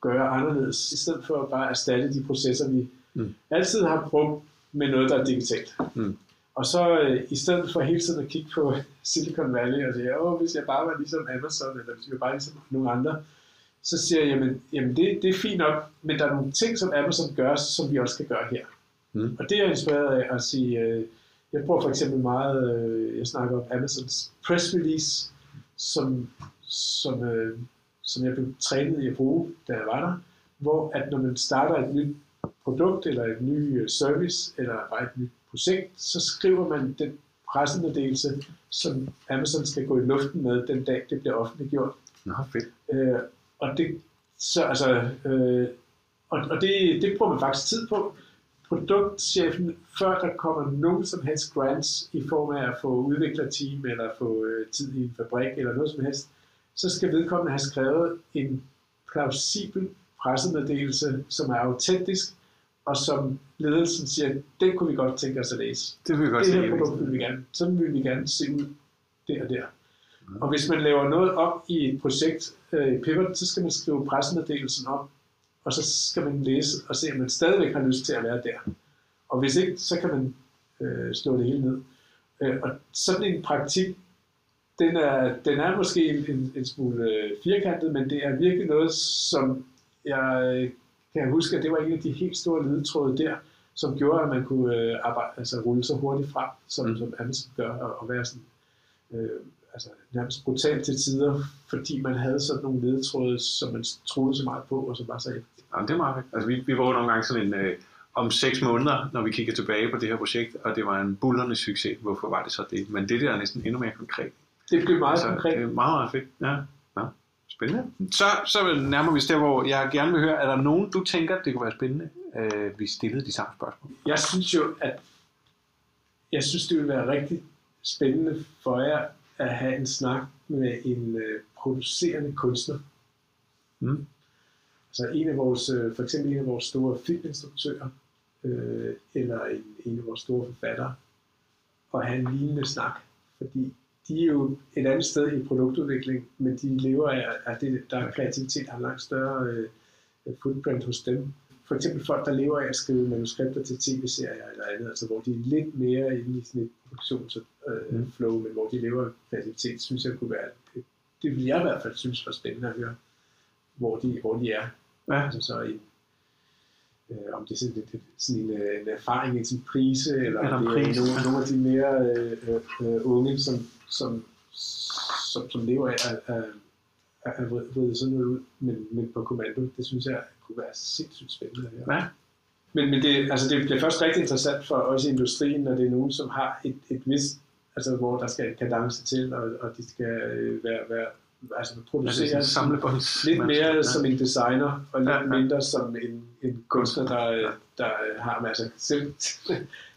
gøre anderledes, i stedet for at bare erstatte de processer, vi mm. altid har brugt med noget, der er digitalt. Mm. Og så øh, i stedet for hele tiden at kigge på Silicon Valley og sige, åh, hvis jeg bare var ligesom Amazon, eller hvis jeg bare var ligesom nogle andre, så siger jeg, jamen, jamen det, det er fint nok, men der er nogle ting, som Amazon gør, som vi også skal gøre her. Mm. Og det er inspireret af at sige, øh, jeg bruger for eksempel meget, øh, jeg snakker om Amazons press release, som, som øh, som jeg blev trænet i at bruge, da jeg var der, hvor at når man starter et nyt produkt, eller et ny service, eller bare et nyt projekt, så skriver man den pressemeddelelse, som Amazon skal gå i luften med, den dag det bliver offentliggjort. Nå, fedt. Øh, og det, så, altså, øh, og, og det, det bruger man faktisk tid på. Produktchefen, før der kommer nogen som helst grants, i form af at få udviklerteam, eller få øh, tid i en fabrik, eller noget som helst, så skal vedkommende have skrevet en plausibel pressemeddelelse, som er autentisk, og som ledelsen siger, det kunne vi godt tænke os at læse. Det, vil vi godt det her produkt vil vi gerne. Sådan vil vi gerne se ud der og der. Mm. Og hvis man laver noget op i et projekt øh, i Pivot, så skal man skrive pressemeddelelsen op, og så skal man læse og se, om man stadigvæk har lyst til at være der. Og hvis ikke, så kan man øh, slå det hele ned. Øh, og sådan en praktik, Den er, den er måske en, en smule firkantet, men det er virkelig noget, som jeg kan huske, at det var en af de helt store ledetråde der, som gjorde, at man kunne arbejde, altså rulle så hurtigt frem, som, mm. som Amazon gør, og, og være sådan øh, altså nærmest brutalt til tider, fordi man havde sådan nogle ledtråde, som man troede så meget på, og så bare sagde. Ja, det er meget vigtigt. Altså vi, vi var jo nogle gange sådan en, øh, om seks måneder, når vi kigger tilbage på det her projekt, og det var en buldrende succes, hvorfor var det så det? Men det der er næsten endnu mere konkret. Det blev meget altså, konkret. Det er meget, meget fedt, ja. ja. Spændende. Så, så nærmer vi os der, hvor jeg gerne vil høre, er der nogen, du tænker, det kunne være spændende, øh, vi stillede de samme spørgsmål? Jeg synes jo, at jeg synes, det ville være rigtig spændende for jer at have en snak med en øh, producerende kunstner. Mm. Altså en af vores, øh, for eksempel en af vores store filminstruktører, øh, eller en, en af vores store forfattere, og have en lignende snak, fordi de er jo et andet sted i produktudvikling, men de lever af, af det, der er kreativitet, har langt større øh, footprint hos dem. For eksempel folk, der lever af at skrive manuskripter til tv-serier eller andet, altså hvor de er lidt mere inde i sådan et produktionsflow, øh, men hvor de lever af kreativitet, synes jeg kunne være, det, det ville jeg i hvert fald synes var spændende at høre, hvor de, hvor de er. Ja. Altså så i, øh, om det er sådan, det, sådan en, en erfaring, en prise, eller om det er nogle, nogle af de mere øh, øh, unge, som Som, som, som lever af at vride sådan noget ud, men, men på kommando. Det synes jeg kunne være sindssygt spændende. Ja. Men, men det, altså det bliver først rigtig interessant for os i industrien, når det er nogen, som har et, et vist, altså hvor der skal en kadence til, og, og de skal være, være altså producere lidt mere ja. som en designer, og lidt ja, ja. mindre som en, en kunstner, der, ja. der har masser. Selv,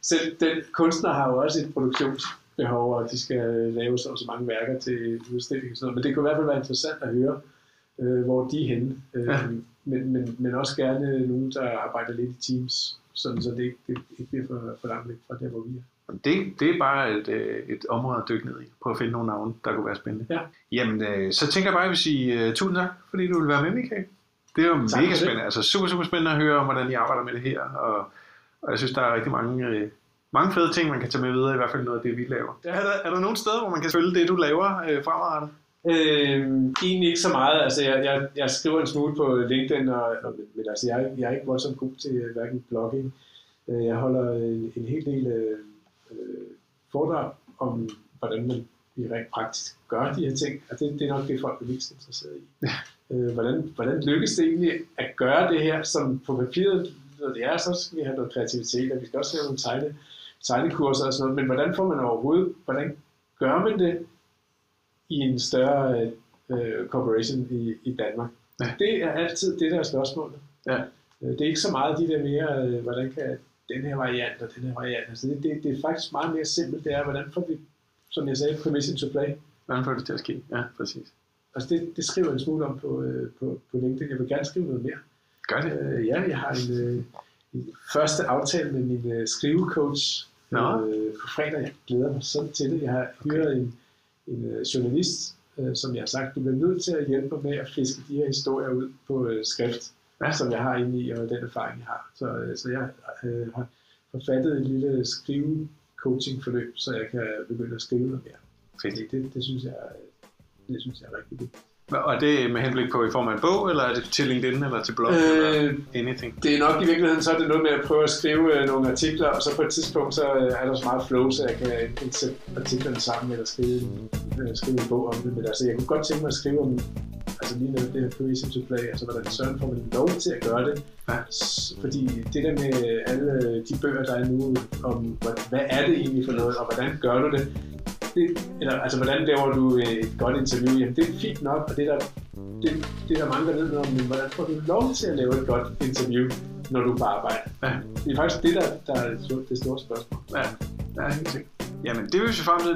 selv den kunstner har jo også et produktions behov, og de skal lave så, så mange værker til udstilling og sådan noget. Men det kunne i hvert fald være interessant at høre, øh, hvor de er henne. Øh, ja. men, men, men også gerne nogen, der arbejder lidt i teams, sådan, så det ikke, det ikke bliver for, for langt væk fra der, hvor vi er. Det, det er bare et, et område at dykke ned i. Prøv at finde nogle navne, der kunne være spændende. Ja. Jamen, øh, så tænker jeg bare, at jeg vil sige uh, tusind tak, fordi du ville være med, Michael. Det er jo tak mega spændende. Altså super, super spændende at høre om, hvordan I arbejder med det her. Og, og jeg synes, der er rigtig mange... Øh, Mange fede ting, man kan tage med videre, i hvert fald noget af det, vi laver. Er der, er der nogle steder, hvor man kan følge det, du laver øh, fremadrettet? Øh, egentlig ikke så meget. Altså, jeg, jeg, jeg skriver en smule på LinkedIn, og, og, men altså, jeg, jeg er ikke voldsomt god til hverken blogging. Jeg holder en, en hel del øh, foredrag om, hvordan man rent praktisk gør de her ting, og det, det er nok det, folk er mest interesseret i. øh, hvordan, hvordan lykkes det egentlig at gøre det her, som på papiret, når det er, så skal vi have noget kreativitet, og vi skal også have nogle tegne. tegnekurser og sådan noget, men hvordan får man overhovedet, hvordan gør man det i en større øh, corporation i, i Danmark? Ja. Det er altid det, der er spørgsmålet. Ja. Det er ikke så meget de der mere, øh, hvordan kan den her variant og den her variant, altså det, det, det er faktisk meget mere simpelt, det er, hvordan får vi, som jeg sagde, permission to play. Hvordan får det til at ske? Ja, præcis. Altså det, det skriver jeg en smule om på, øh, på, på LinkedIn. Jeg vil gerne skrive noget mere. Gør det. Øh, ja, jeg har en, øh, en første aftale med min øh, skrivecoach, No. Øh, på fredag, jeg glæder mig sådan til det. Jeg har hyret okay. en, en journalist, øh, som jeg har sagt, du bliver nødt til at hjælpe mig med at fiske de her historier ud på øh, skrift, ja. som jeg har inde i, og den erfaring, jeg har. Så, øh, så jeg øh, har forfattet et lille skrive-coaching-forløb, så jeg kan begynde at skrive noget mere. Det, det, det, synes jeg, det synes jeg er rigtig vigtigt. Og det er med henblik på i form af en bog, eller er det til LinkedIn, eller til blog, øh, eller anything? Det er nok i virkeligheden, så er det noget med at prøve at skrive nogle artikler, og så på et tidspunkt, så er der så meget flow, så jeg kan sætte artiklerne sammen, eller skrive, øh, skrive en bog om det. Men altså, jeg kunne godt tænke mig at skrive om, altså lige noget det her permission to play, altså hvordan Søren får man lov til at gøre det. Ja. Fordi det der med alle de bøger, der er nu, om hvad er det egentlig for noget, og hvordan gør du det? Det, eller, altså hvordan laver du et godt interview? Jamen, det er fint nok, og det er der, det, det er der mange, der ved noget om, men hvordan får du lov til at lave et godt interview, når du er på arbejde? Ja. Det er faktisk det, der, der er det store spørgsmål. Ja, der er helt sikkert. Jamen, det vil vi se frem til.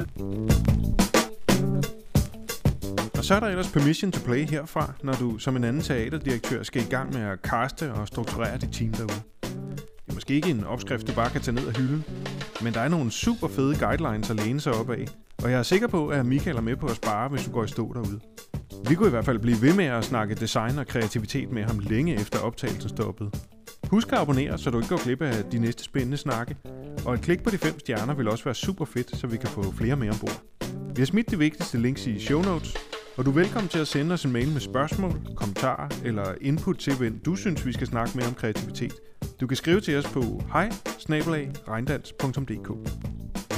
Og så er der ellers permission to play herfra, når du som en anden teaterdirektør skal i gang med at kaste og strukturere dit team derude. Det er måske ikke en opskrift, du bare kan tage ned af hylden, men der er nogle super fede guidelines at læne sig op af, og jeg er sikker på, at Michael er med på at spare, hvis du går i stå derude. Vi kunne i hvert fald blive ved med at snakke design og kreativitet med ham længe efter optagelsen stoppede. Husk at abonnere, så du ikke går glip af de næste spændende snakke, og et klik på de fem stjerner vil også være super fedt, så vi kan få flere med ombord. Vi har smidt de vigtigste links i show notes, og du er velkommen til at sende os en mail med spørgsmål, kommentarer eller input til, hvem du synes, vi skal snakke mere om kreativitet. Du kan skrive til os på hej snabel-a reindans punktum d k.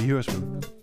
Vi høres ved.